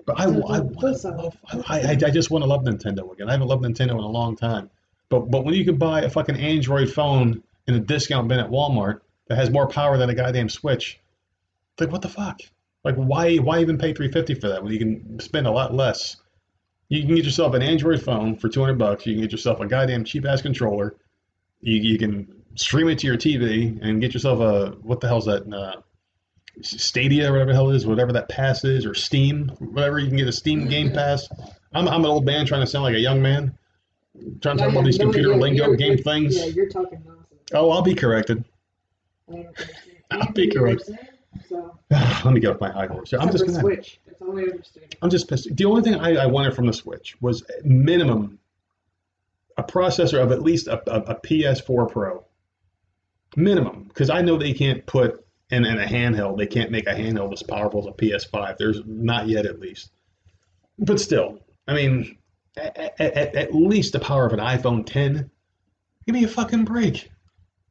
but I I love I I just want to love Nintendo again. I haven't loved Nintendo in a long time. But but when you can buy a fucking Android phone in a discount bin at Walmart that has more power than a goddamn Switch, it's like what the fuck? Like why why even pay three fifty for that when you can spend a lot less? You can get yourself an Android phone for two hundred bucks. You can get yourself a goddamn cheap ass controller. You you can stream it to your T V and get yourself a what the hell's that? Uh, Stadia, whatever the hell it is, whatever that pass is, or Steam, whatever. You can get a Steam Game Pass. I'm I'm an old man trying to sound like a young man, trying to talk about these computer lingo game things. Yeah, you're talking nonsense. Oh, I'll be corrected. I'll be corrected. So, let me get off my high horse. I'm just gonna, Switch. That's all I understand. I'm just pissed. The only thing I, I wanted from the Switch was minimum a processor of at least a, a, a P S four Pro. Minimum, because I know they can't put in, in a handheld. They can't make a handheld as powerful as a P S five. There's not yet, at least. But still, I mean, at, at, at least the power of an iPhone ten. Give me a fucking break.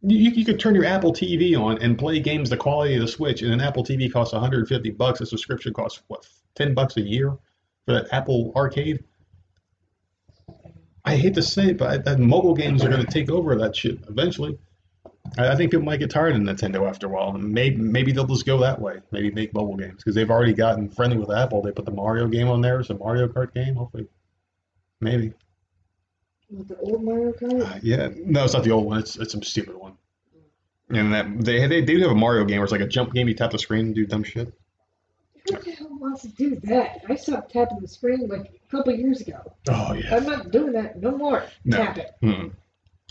You, you could turn your Apple T V on and play games the quality of the Switch, and an Apple T V costs one hundred fifty bucks. A subscription costs, what, ten bucks a year for that Apple Arcade? I hate to say it, but I, that mobile games are going to take over that shit eventually. I, I think people might get tired of Nintendo after a while. Maybe, maybe they'll just go that way, maybe make mobile games, because they've already gotten friendly with Apple. They put the Mario game on there. It's a Mario Kart game, hopefully. Maybe. With the old Mario Kart? Uh, yeah, no, it's not the old one. It's it's some stupid one. And that they they do have a Mario game where it's like a jump game. You tap the screen and do dumb shit. Who the hell wants to do that? I stopped tapping the screen like a couple of years ago. Oh yeah. I'm not doing that no more. No. Tap it. Mm-mm.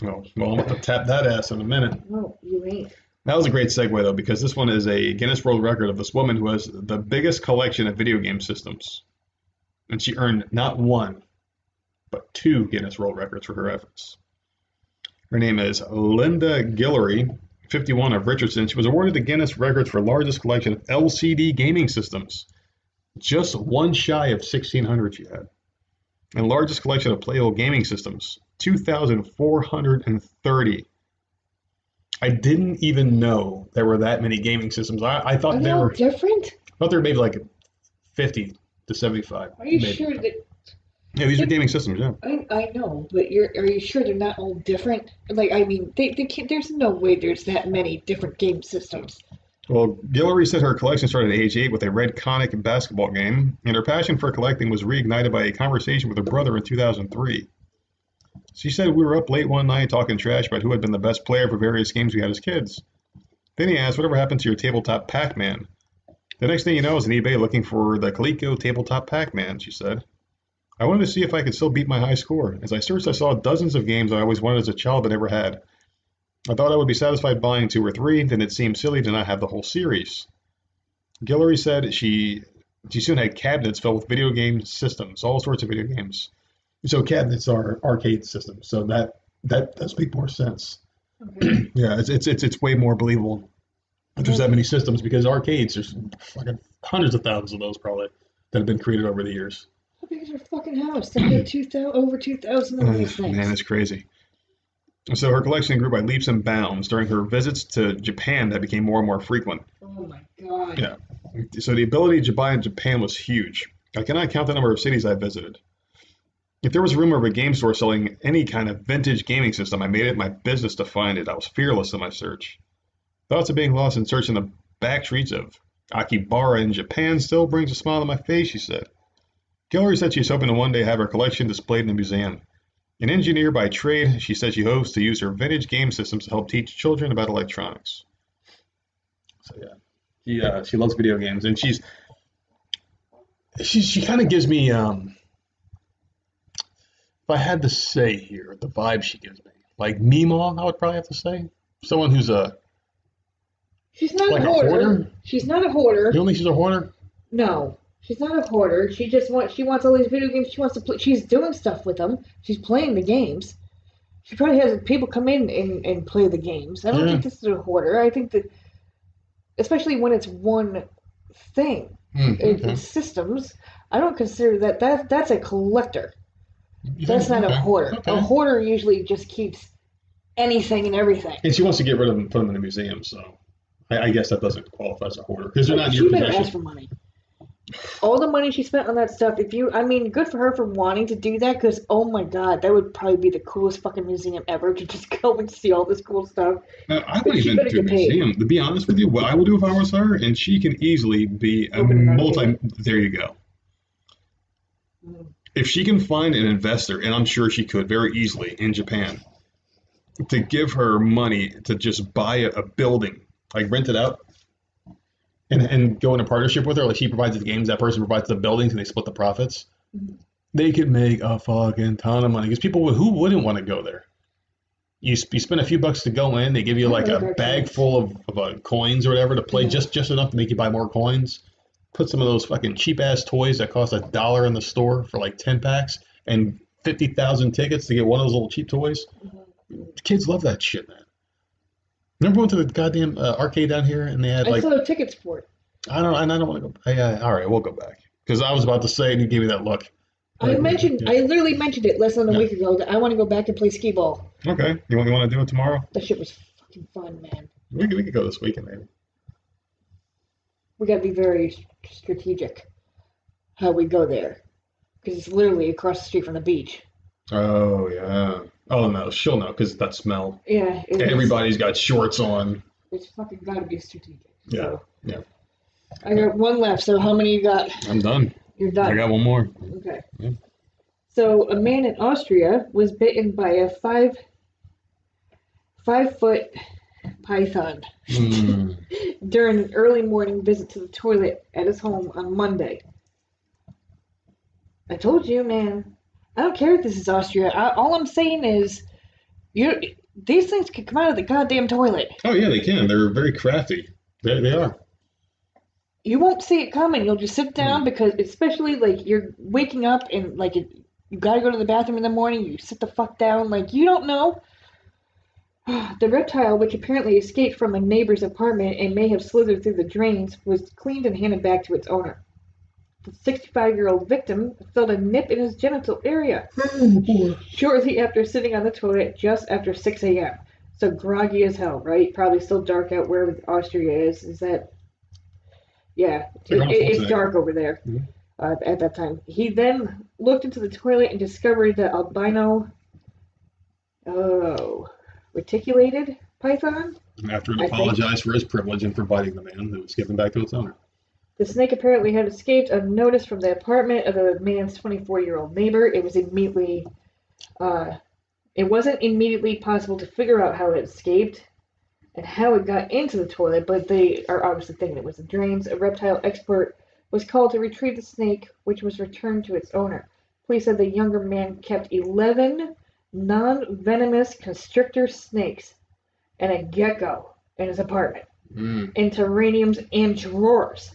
Well, well, I'm about to tap that ass in a minute. No, you ain't. That was a great segue though, because this one is a Guinness World Record of this woman who has the biggest collection of video game systems, and she earned not one, but two Guinness World Records for her efforts. Her name is Linda Guillory, fifty-one, of Richardson. She was awarded the Guinness Records for largest collection of L C D gaming systems. Just one shy of sixteen hundred she had. And largest collection of playable gaming systems, two thousand four hundred thirty. I didn't even know there were that many gaming systems. I, I thought there were different. I thought there were maybe like fifty to seventy-five. Are you maybe. sure that... Yeah, these are gaming systems, yeah. I, I know, but you're are you sure they're not all different? Like, I mean, they, they can't, there's no way there's that many different game systems. Well, Guillory said her collection started at age eight with a red Conic basketball game, and her passion for collecting was reignited by a conversation with her brother in two thousand three. She said, "We were up late one night talking trash about who had been the best player for various games we had as kids. Then he asked, whatever happened to your tabletop Pac-Man? The next thing you know is an eBay looking for the Coleco tabletop Pac-Man," she said. "I wanted to see if I could still beat my high score. As I searched, I saw dozens of games I always wanted as a child but never had. I thought I would be satisfied buying two or three, then it seemed silly to not have the whole series." Guillory said she she soon had cabinets filled with video game systems, all sorts of video games. So cabinets are arcade systems, so that that does make more sense. Okay. Yeah, it's, it's it's it's way more believable that there's that many systems, because arcades, there's fucking hundreds of thousands of those probably that have been created over the years. How big is her fucking house? They had two thousand, over two thousand of these things. Man, it's crazy. So her collection grew by leaps and bounds. During her visits to Japan, that became more and more frequent. Oh, my God. Yeah. So the ability to buy in Japan was huge. I cannot count the number of cities I visited. If there was a rumor of a game store selling any kind of vintage gaming system, I made it my business to find it. I was fearless in my search. Thoughts of being lost in searching the back streets of Akihabara in Japan still brings a smile to my face, she said. Guillory said she's hoping to one day have her collection displayed in a museum. An engineer by trade, she said she hopes to use her vintage game systems to help teach children about electronics. So yeah, she uh, she loves video games, and she's she she kind of gives me um. If I had to say here, the vibe she gives me, like Meemaw, I would probably have to say someone who's a. She's not like a, hoarder. a hoarder. She's not a hoarder. You don't think she's a hoarder? No. She's not a hoarder. She just wants. She wants all these video games. She wants to play. She's doing stuff with them. She's playing the games. She probably has people come in and, and play the games. I don't yeah. think this is a hoarder. I think that, especially when it's one thing, mm-hmm. in, in systems, I don't consider that that that's a collector. That's not a hoarder. Okay. A hoarder usually just keeps anything and everything. And she wants to get rid of them and put them in a museum, so I, I guess that doesn't qualify as a hoarder because they're not in your possession. She better ask for money. All the money she spent on that stuff, if you, I mean, good for her for wanting to do that because, oh my God, that would probably be the coolest fucking museum ever to just go and see all this cool stuff. Now, I wouldn't even do a museum. To be honest with you, what I would do if I was her, and she can easily be a multi, there you go. If she can find an investor, and I'm sure she could very easily in Japan, to give her money to just buy a, a building, like rent it out. And, and go into partnership with her, like she provides the games, that person provides the buildings, and they split the profits. They could make a fucking ton of money because people who wouldn't want to go there. You you spend a few bucks to go in, they give you like a bag full of, of uh, coins or whatever to play, yeah. just just enough to make you buy more coins. Put some of those fucking cheap ass toys that cost a dollar in the store for like ten packs and fifty thousand tickets to get one of those little cheap toys. Mm-hmm. Kids love that shit, man. Remember going to the goddamn uh, arcade down here, and they had like. I still have tickets for it. I don't. I don't want to go. I, uh, all right, we'll go back because I was about to say, and you gave me that look. I like, mentioned. Yeah. I literally mentioned it less than a yeah. week ago that I want to go back and play skee ball. Okay, you want, you want to do it tomorrow? That shit was fucking fun, man. We could, we could go this weekend, maybe. We gotta be very strategic how we go there because it's literally across the street from the beach. Oh yeah. Oh no, she'll know because that smell. Yeah. Everybody's is. Got shorts on. It's fucking gotta be strategic. Yeah. So. Yeah. I got one left. So how many you got? I'm done. You're done. I got one more. Okay. Yeah. So a man in Austria was bitten by a five five foot python mm. during an early morning visit to the toilet at his home on Monday. I told you, man. I don't care if this is Austria. I, all I'm saying is, you these things can come out of the goddamn toilet. Oh yeah, they can. They're very crafty. They they are. You won't see it coming. You'll just sit down mm. because, especially like you're waking up and like it, you gotta go to the bathroom in the morning. You sit the fuck down. Like you don't know. The reptile, which apparently escaped from a neighbor's apartment and may have slithered through the drains, was cleaned and handed back to its owner. The sixty-five-year-old victim felt a nip in his genital area shortly after sitting on the toilet just after six a.m. So groggy as hell, right? Probably still dark out wherever Austria is. Is that... Yeah, it, it, it's dark over there mm-hmm. uh, at that time. He then looked into the toilet and discovered the albino... Oh... reticulated python? After it I apologized think. for his privilege and for biting the man, it was given back to its owner. The snake apparently had escaped unnoticed from the apartment of the man's twenty-four-year-old neighbor. It was immediately, uh, it wasn't immediately possible to figure out how it escaped and how it got into the toilet, but they are obviously thinking it was the drains. A reptile expert was called to retrieve the snake, which was returned to its owner. Police said the younger man kept eleven non-venomous constrictor snakes and a gecko in his apartment, mm. in terrariums and drawers.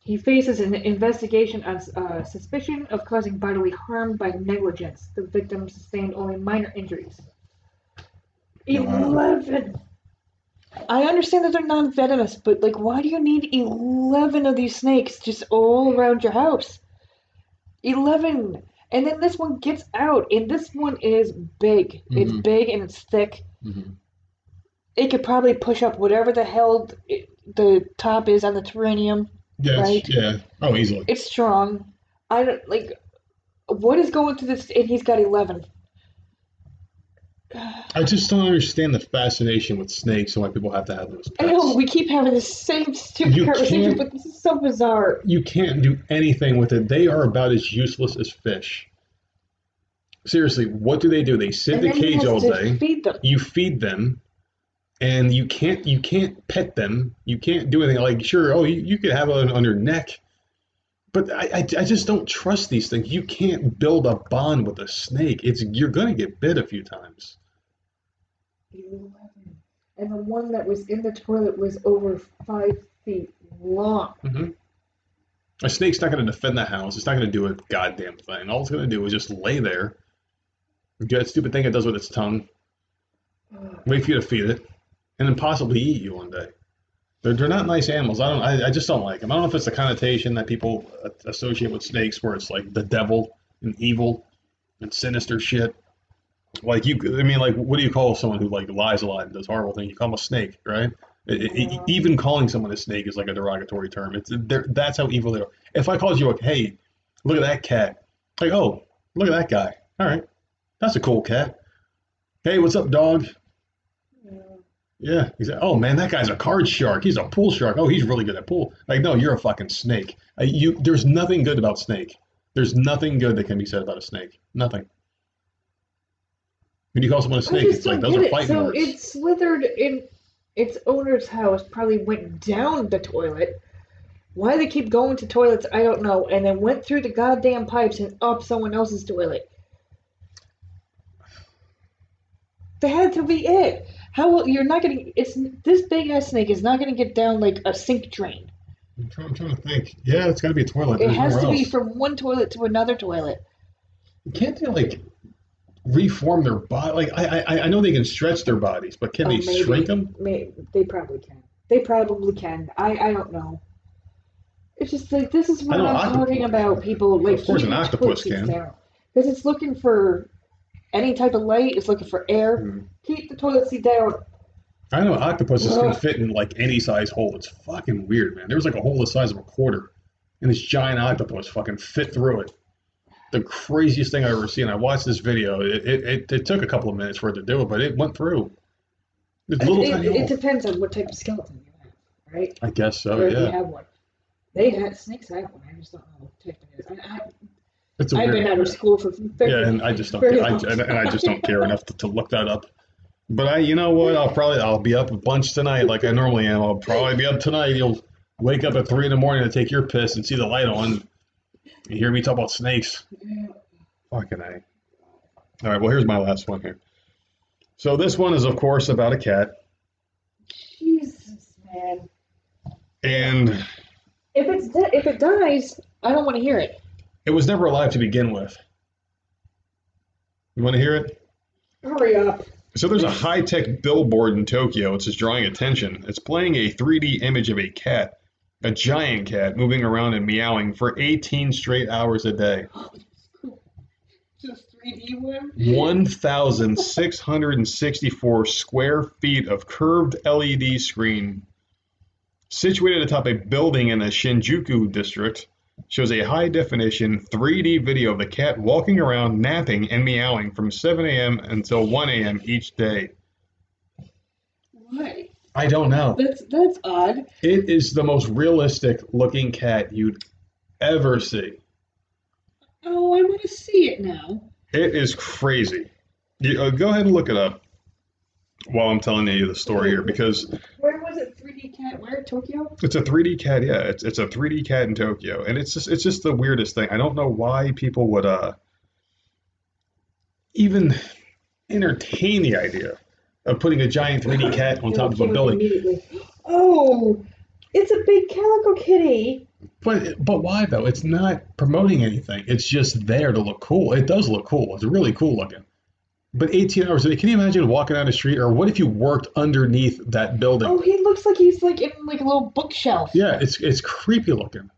He faces an investigation on uh, suspicion of causing bodily harm by negligence. The victim sustained only minor injuries. eleven! I understand that they're non-venomous, but, like, why do you need eleven of these snakes just all around your house? eleven! And then this one gets out, and this one is big. Mm-hmm. It's big and it's thick. Mm-hmm. It could probably push up whatever the hell it, the top is on the terrarium. Yes, right? Yeah. Oh, easily. It's strong. I don't, like, what is going through this? And he's got eleven. I just don't understand the fascination with snakes and why people have to have those pets. I know, we keep having the same stupid you conversation, but this is so bizarre. You can't do anything with it. They are about as useless as fish. Seriously, what do they do? They sit and in the cage all day. Feed them. You feed them. And you can't you can't pet them. You can't do anything. Like, sure, oh, you, you could have one on your neck. But I, I, I just don't trust these things. You can't build a bond with a snake. It's You're going to get bit a few times. And the one that was in the toilet was over five feet long. Mm-hmm. A snake's not going to defend the house. It's not going to do a goddamn thing. All it's going to do is just lay there. Do that stupid thing it does with its tongue. Wait for you to feed it. And then possibly eat you one day. They're, they're not nice animals. I don't. I, I just don't like them. I don't know if it's the connotation that people associate with snakes, where it's like the devil and evil. and sinister shit. Like you, I mean, like, what do you call someone who like lies a lot and does horrible things? You call them a snake, right? It, it, even calling someone a snake is like a derogatory term. It's that's how evil they are. If I called you like, hey, look at that cat. Like, oh, look at that guy. All right, that's a cool cat. Hey, what's up, dog? Yeah. Yeah. He's like, oh man, that guy's a card shark. He's a pool shark. Oh, he's really good at pool. Like, no, you're a fucking snake. Uh, you, there's nothing good about snake. There's nothing good that can be said about a snake. Nothing. When you call someone a snake, it's like those are fighting words. So it slithered in its owner's house, probably went down the toilet. Why they keep going to toilets, I don't know. And then went through the goddamn pipes and up someone else's toilet. That had to be it. How will, you're not gonna? It's this big ass snake is not gonna get down like a sink drain. I'm trying, I'm trying to think. Yeah, it's got to be a toilet. It has to be from one toilet to another toilet. Can't they like? Reform their body? Like I, I, I know they can stretch their bodies, but can oh, they maybe, shrink them? Maybe, they probably can. They probably can. I, I don't know. It's just like this is what I'm octopus, talking about. People like of course an octopus can because it's looking for any type of light. It's looking for air. Mm-hmm. Keep the toilet seat down. I know octopuses well, can fit in like any size hole. It's fucking weird, man. There was like a hole the size of a quarter, and this giant octopus fucking fit through it. The craziest thing I've ever seen. I watched this video. It it, it took a couple of minutes for it to do it, but it went through. It, it, it depends on what type of skeleton you have, right? I guess so, or yeah. Or if you have one. They had snakes. I have one. I just don't know what type it is. I, I, it's a I've been out of school for thirty yeah, and I just don't. Care. I, and I just don't care enough to, to look that up. But I, you know what? I'll probably I'll be up a bunch tonight, like I normally am. I'll probably be up tonight. You'll wake up at three in the morning to take your piss and see the light on. You hear me talk about snakes? Fucking A. All right, well, here's my last one here. So this one is, of course, about a cat. Jesus, man. And... If, it's di- if it dies, I don't want to hear it. It was never alive to begin with. You want to hear it? Hurry up. So there's a high-tech billboard in Tokyo. It's just drawing attention. It's playing a three D image of a cat. A giant cat moving around and meowing for eighteen straight hours a day. Just three D one? one thousand six hundred sixty-four square feet of curved L E D screen situated atop a building in the Shinjuku district shows a high-definition three D video of the cat walking around, napping, and meowing from seven a.m. until one a.m. each day. Why? I don't know. That's that's odd. It is the most realistic looking cat you'd ever see. Oh, I want to see it now. It is crazy. You, uh, go ahead and look it up while I'm telling you the story here because... Where was it? three D cat? Where? Tokyo? It's a three D cat, yeah. It's it's a three D cat in Tokyo. And it's just, it's just the weirdest thing. I don't know why people would uh even entertain the idea of putting a giant three D cat on top of a building. Oh, it's a big calico kitty. But but why though? It's not promoting anything. It's just there to look cool. It does look cool. It's really cool looking. But eighteen hours a day. Can you imagine walking down the street? Or what if you worked underneath that building? Oh, he looks like he's like in like a little bookshelf. Yeah, it's it's creepy looking.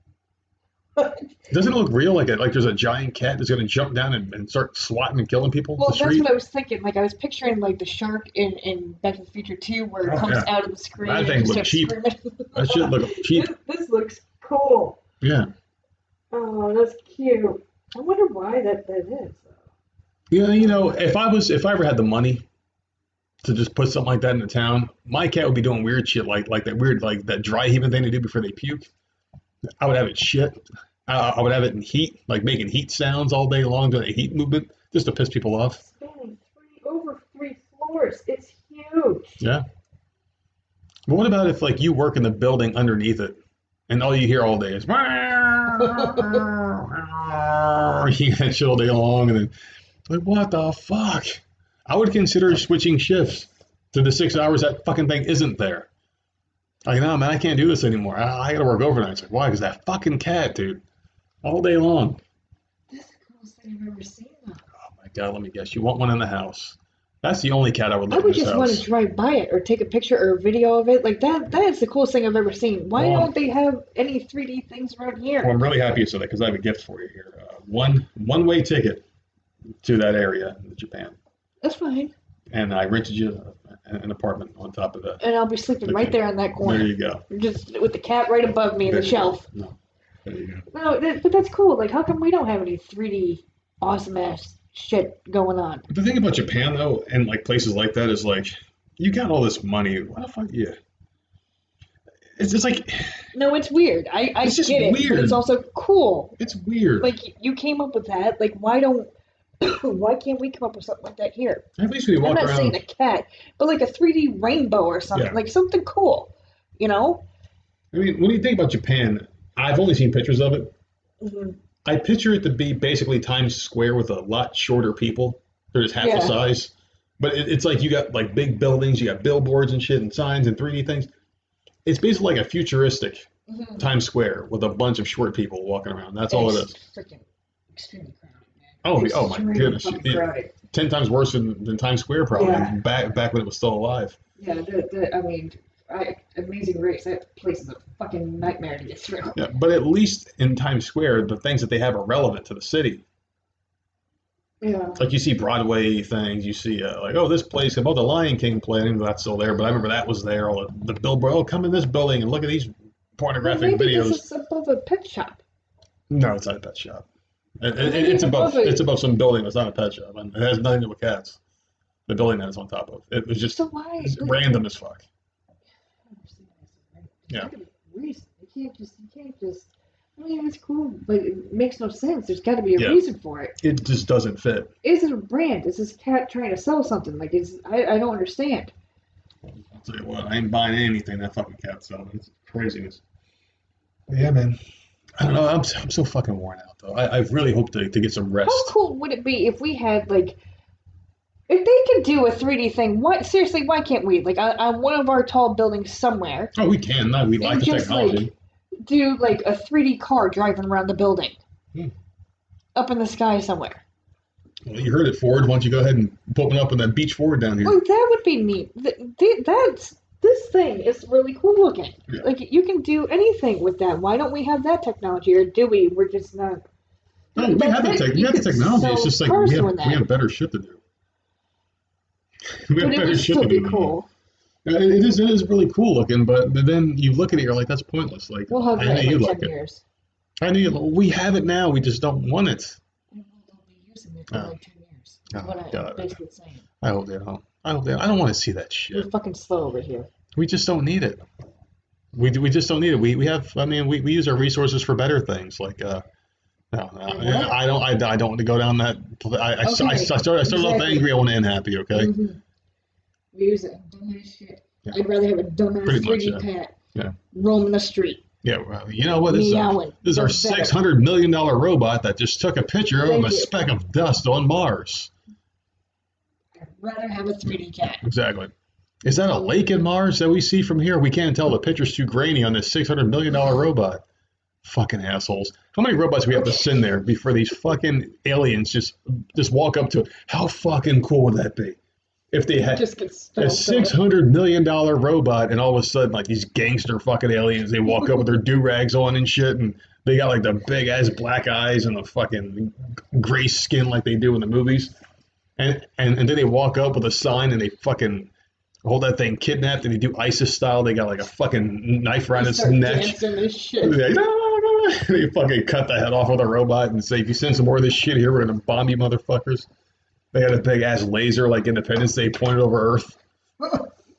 Doesn't it look real? Like a, like there's a giant cat that's going to jump down and, and start swatting and killing people? Well, that's what I was thinking. Like I was picturing like the shark in, in Back to the Future two where it comes oh, yeah. out of the screen. That thing looks cheap. That shit looks cheap. This, this looks cool. Yeah. Oh, that's cute. I wonder why that, that is. Yeah, you know, if I was if I ever had the money to just put something like that in the town, my cat would be doing weird shit like like that weird like that dry heaving thing they do before they puke. I would have it shit. I, I would have it in heat, like making heat sounds all day long, doing a heat movement, just to piss people off. Spanning three over three floors. It's huge. Yeah. But what about if, like, you work in the building underneath it, and all you hear all day is, you hear that shit all day long, and then, like, what the fuck? I would consider switching shifts to the six hours that fucking thing isn't there. Like, no, man, I can't do this anymore. I, I gotta work overnight. It's like, why? Because that fucking cat, dude. All day long. That's the coolest thing I've ever seen, though. Oh, my God, let me guess. You want one in the house. That's the only cat I would look at. I would just house. want to drive by it or take a picture or a video of it. Like, that. that is the coolest thing I've ever seen. Why um, don't they have any three D things around here? Well, I'm really happy you said that because I have a gift for you here. Uh, one, one-way ticket to that area in Japan. That's fine. And I rented you an apartment on top of that. And I'll be sleeping right there in that corner. There you go. Just with the cat right above me in the shelf. No. There you go. No, that, but that's cool. Like, how come we don't have any three D awesome-ass shit going on? The thing about Japan, though, and, like, places like that is, like, you got all this money. Why the fuck, yeah. It's just like... No, it's weird. I, I it's just get it. Weird. But it's also cool. It's weird. Like, you came up with that. Like, why don't... Why can't we come up with something like that here? At least we walk around. I'm not saying a cat, but like a three D rainbow or something. Yeah. Like something cool, you know? I mean, when you think about Japan, I've only seen pictures of it. Mm-hmm. I picture it to be basically Times Square with a lot shorter people. They're just half yeah. the size. But it, it's like you got like big buildings, you got billboards and shit and signs and three D things. It's basically like a futuristic mm-hmm. Times Square with a bunch of short people walking around. That's it's all it is. Freaking extremely crowded. Oh, oh my goodness! Yeah. Ten times worse than, than Times Square, probably yeah. back back when it was still alive. Yeah, the, the, I mean, I, Amazing Race. That place is a fucking nightmare to get through. Yeah, but at least in Times Square, the things that they have are relevant to the city. Yeah. Like you see Broadway things, you see uh, like oh this place about the Lion King play. I don't know if that's still there, but I remember that was there. All the, the billboard. Oh, come in this building and look at these pornographic well, maybe videos. This is above a pet shop. No, it's not a pet shop. It, it, it, it's above it. It's above some building that's not a pet shop, and it has nothing to do with cats. The building that it's on top of it was just so why, random as fuck. Yeah. Reason. You can't just. You can't just. I mean, it's cool, but it makes no sense. There's got to be a yeah. reason for it. It just doesn't fit. Is it a brand? Is this cat trying to sell something? Like, is I, I don't understand. I'll tell you what, I ain't buying anything that fucking cat's selling. It's craziness. But yeah, man. I don't know. I'm so, I'm so fucking worn out, though. I, I really hope to, to get some rest. How cool would it be if we had, like... If they could do a three D thing, what seriously, why can't we? Like, on, on one of our tall buildings somewhere... Oh, we can. No, we like the just, technology. Like, do, like, a three D car driving around the building. Hmm. Up in the sky somewhere. Well, you heard it, Ford. Why don't you go ahead and put one up in that beach Ford down here? Oh, that would be neat. Th- that's... This thing is really cool looking. Yeah. Like, you can do anything with that. Why don't we have that technology? Or do we? We're just not... No, we have the, tech, we have the technology. It's just like, we have, we have better shit to do. We have but better shit to do. It would still be cool. It is, it is really cool looking, but then you look at it, you're like, that's pointless. Like, we'll have that in like ten years. I know you like it. We have it now. We just don't want it. We won't be using it for uh, like ten years. That's what I'm basically saying. I hope they don't. I don't, I don't want to see that shit. We're fucking slow over here. We just don't need it. We we just don't need it. We we have. I mean, we, we use our resources for better things. Like, uh, no, no I don't. I, I don't want to go down that. I I, okay. I, I started. I started off exactly. angry. I want to end happy. Okay. Mm-hmm. We use it. Dumbass shit. Yeah. I'd rather have a dumbass three D cat yeah. roaming the street. Yeah. Well, you know what? This Meowing. is our, this is our six hundred million dollar robot that just took a picture Thank of a you. speck of dust on Mars. Rather have a three D cat. Exactly. Is that a lake in Mars that we see from here? We can't tell. The picture's too grainy on this six hundred million dollars robot. Fucking assholes. How many robots do we have to send there before these fucking aliens just just walk up to it? How fucking cool would that be? If they had just a six hundred million dollars robot and all of a sudden, like, these gangster fucking aliens, they walk up with their do-rags on and shit, and they got, like, the big-ass black eyes and the fucking gray skin like they do in the movies. And, and and then they walk up with a sign and they fucking hold that thing kidnapped and they do ISIS style. They got like a fucking knife around its neck. Dancing this shit. They, like, they fucking cut the head off of the robot and say, if you send some more of this shit here, we're going to bomb you motherfuckers. They had a big ass laser like Independence Day pointed over Earth.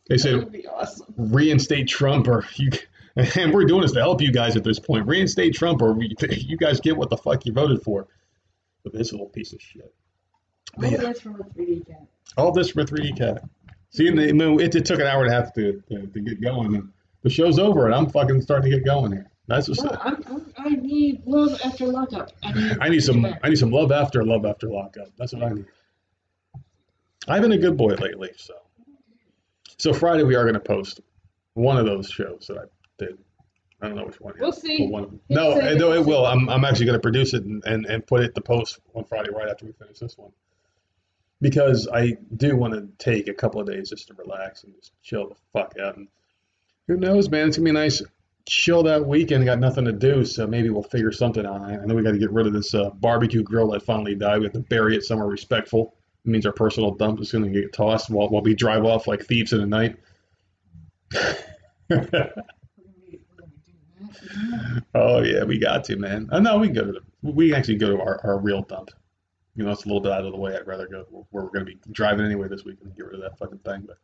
They said, awesome. Reinstate Trump or you. And we're doing this to help you guys at this point. Reinstate Trump or we, you guys get what the fuck you voted for. But this little piece of shit. All yeah. this from a three D cat. All this from a three D cat. See, and they, I mean, it, it took an hour and a half to, to, to get going. And the show's over, and I'm fucking starting to get going here. That's what's well, I'm, I'm, I need Love After Lockup. I need, I need some. I need some love after love after lockup. That's what I need. I've been a good boy lately, so. So Friday we are going to post one of those shows that I did. I don't know which one. We'll see. One. No, no, it will. I'm I'm actually going to produce it and, and, and put it to post on Friday right after we finish this one. Because I do want to take a couple of days just to relax and just chill the fuck out. And who knows, man? It's going to be a nice chill that weekend. Got nothing to do, so maybe we'll figure something out. I know we got to get rid of this uh, barbecue grill that finally died. We have to bury it somewhere respectful. It means our personal dump is going to get tossed while, while we drive off like thieves in the night. Oh, yeah, we got to, man. Uh, no, we can go to the, we actually go to our, our real dump. You know, it's a little bit out of the way. I'd rather go where we're going to be driving anyway this week and get rid of that fucking thing. But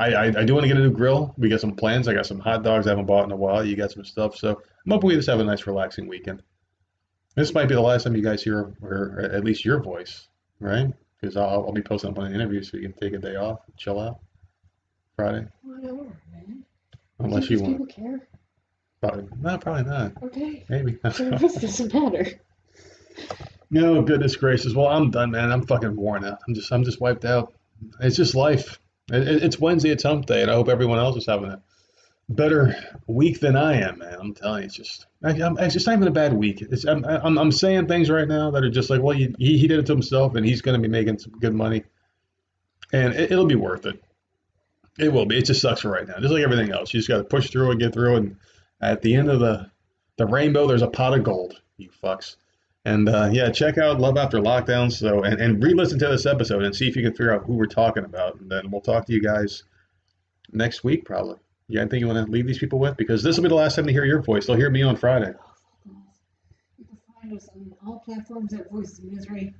I, I, I do want to get a new grill. We got some plans. I got some hot dogs I haven't bought in a while. You got some stuff. So I'm hoping we just have a nice, relaxing weekend. This might be the last time you guys hear, or at least your voice, right? Because I'll, I'll be posting up on an interview so you can take a day off and chill out Friday. Whatever, man. Unless you want. People care? Probably, no, probably not. Okay. Maybe. Service doesn't matter. No, goodness gracious. Well, I'm done, man. I'm fucking worn out. I'm just, I'm just wiped out. It's just life. It, it, it's Wednesday. It's hump day, and I hope everyone else is having a better week than I am, man. I'm telling you, it's just, I, I'm, it's just not even a bad week. It's, I'm, I'm, I'm saying things right now that are just like, well, he, he did it to himself, and he's going to be making some good money, and it, it'll be worth it. It will be. It just sucks for right now, just like everything else. You just got to push through and get through, and at the end of the the rainbow, there's a pot of gold. You fucks. And, uh, yeah, check out Love After Lockdown, so and, and re-listen to this episode and see if you can figure out who we're talking about. And then we'll talk to you guys next week, probably. You got anything you want to leave these people with? Because this will be the last time they hear your voice. They'll hear me on Friday. You can find us on all platforms at Voices of Misery.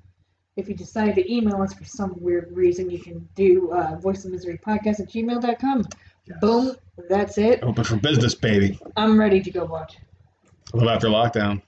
If you decide to email us for some weird reason, you can do uh, voice of misery podcast at gmail dot com. Yes. Boom. That's it. Open for business, baby. I'm ready to go watch Love After Lockdown.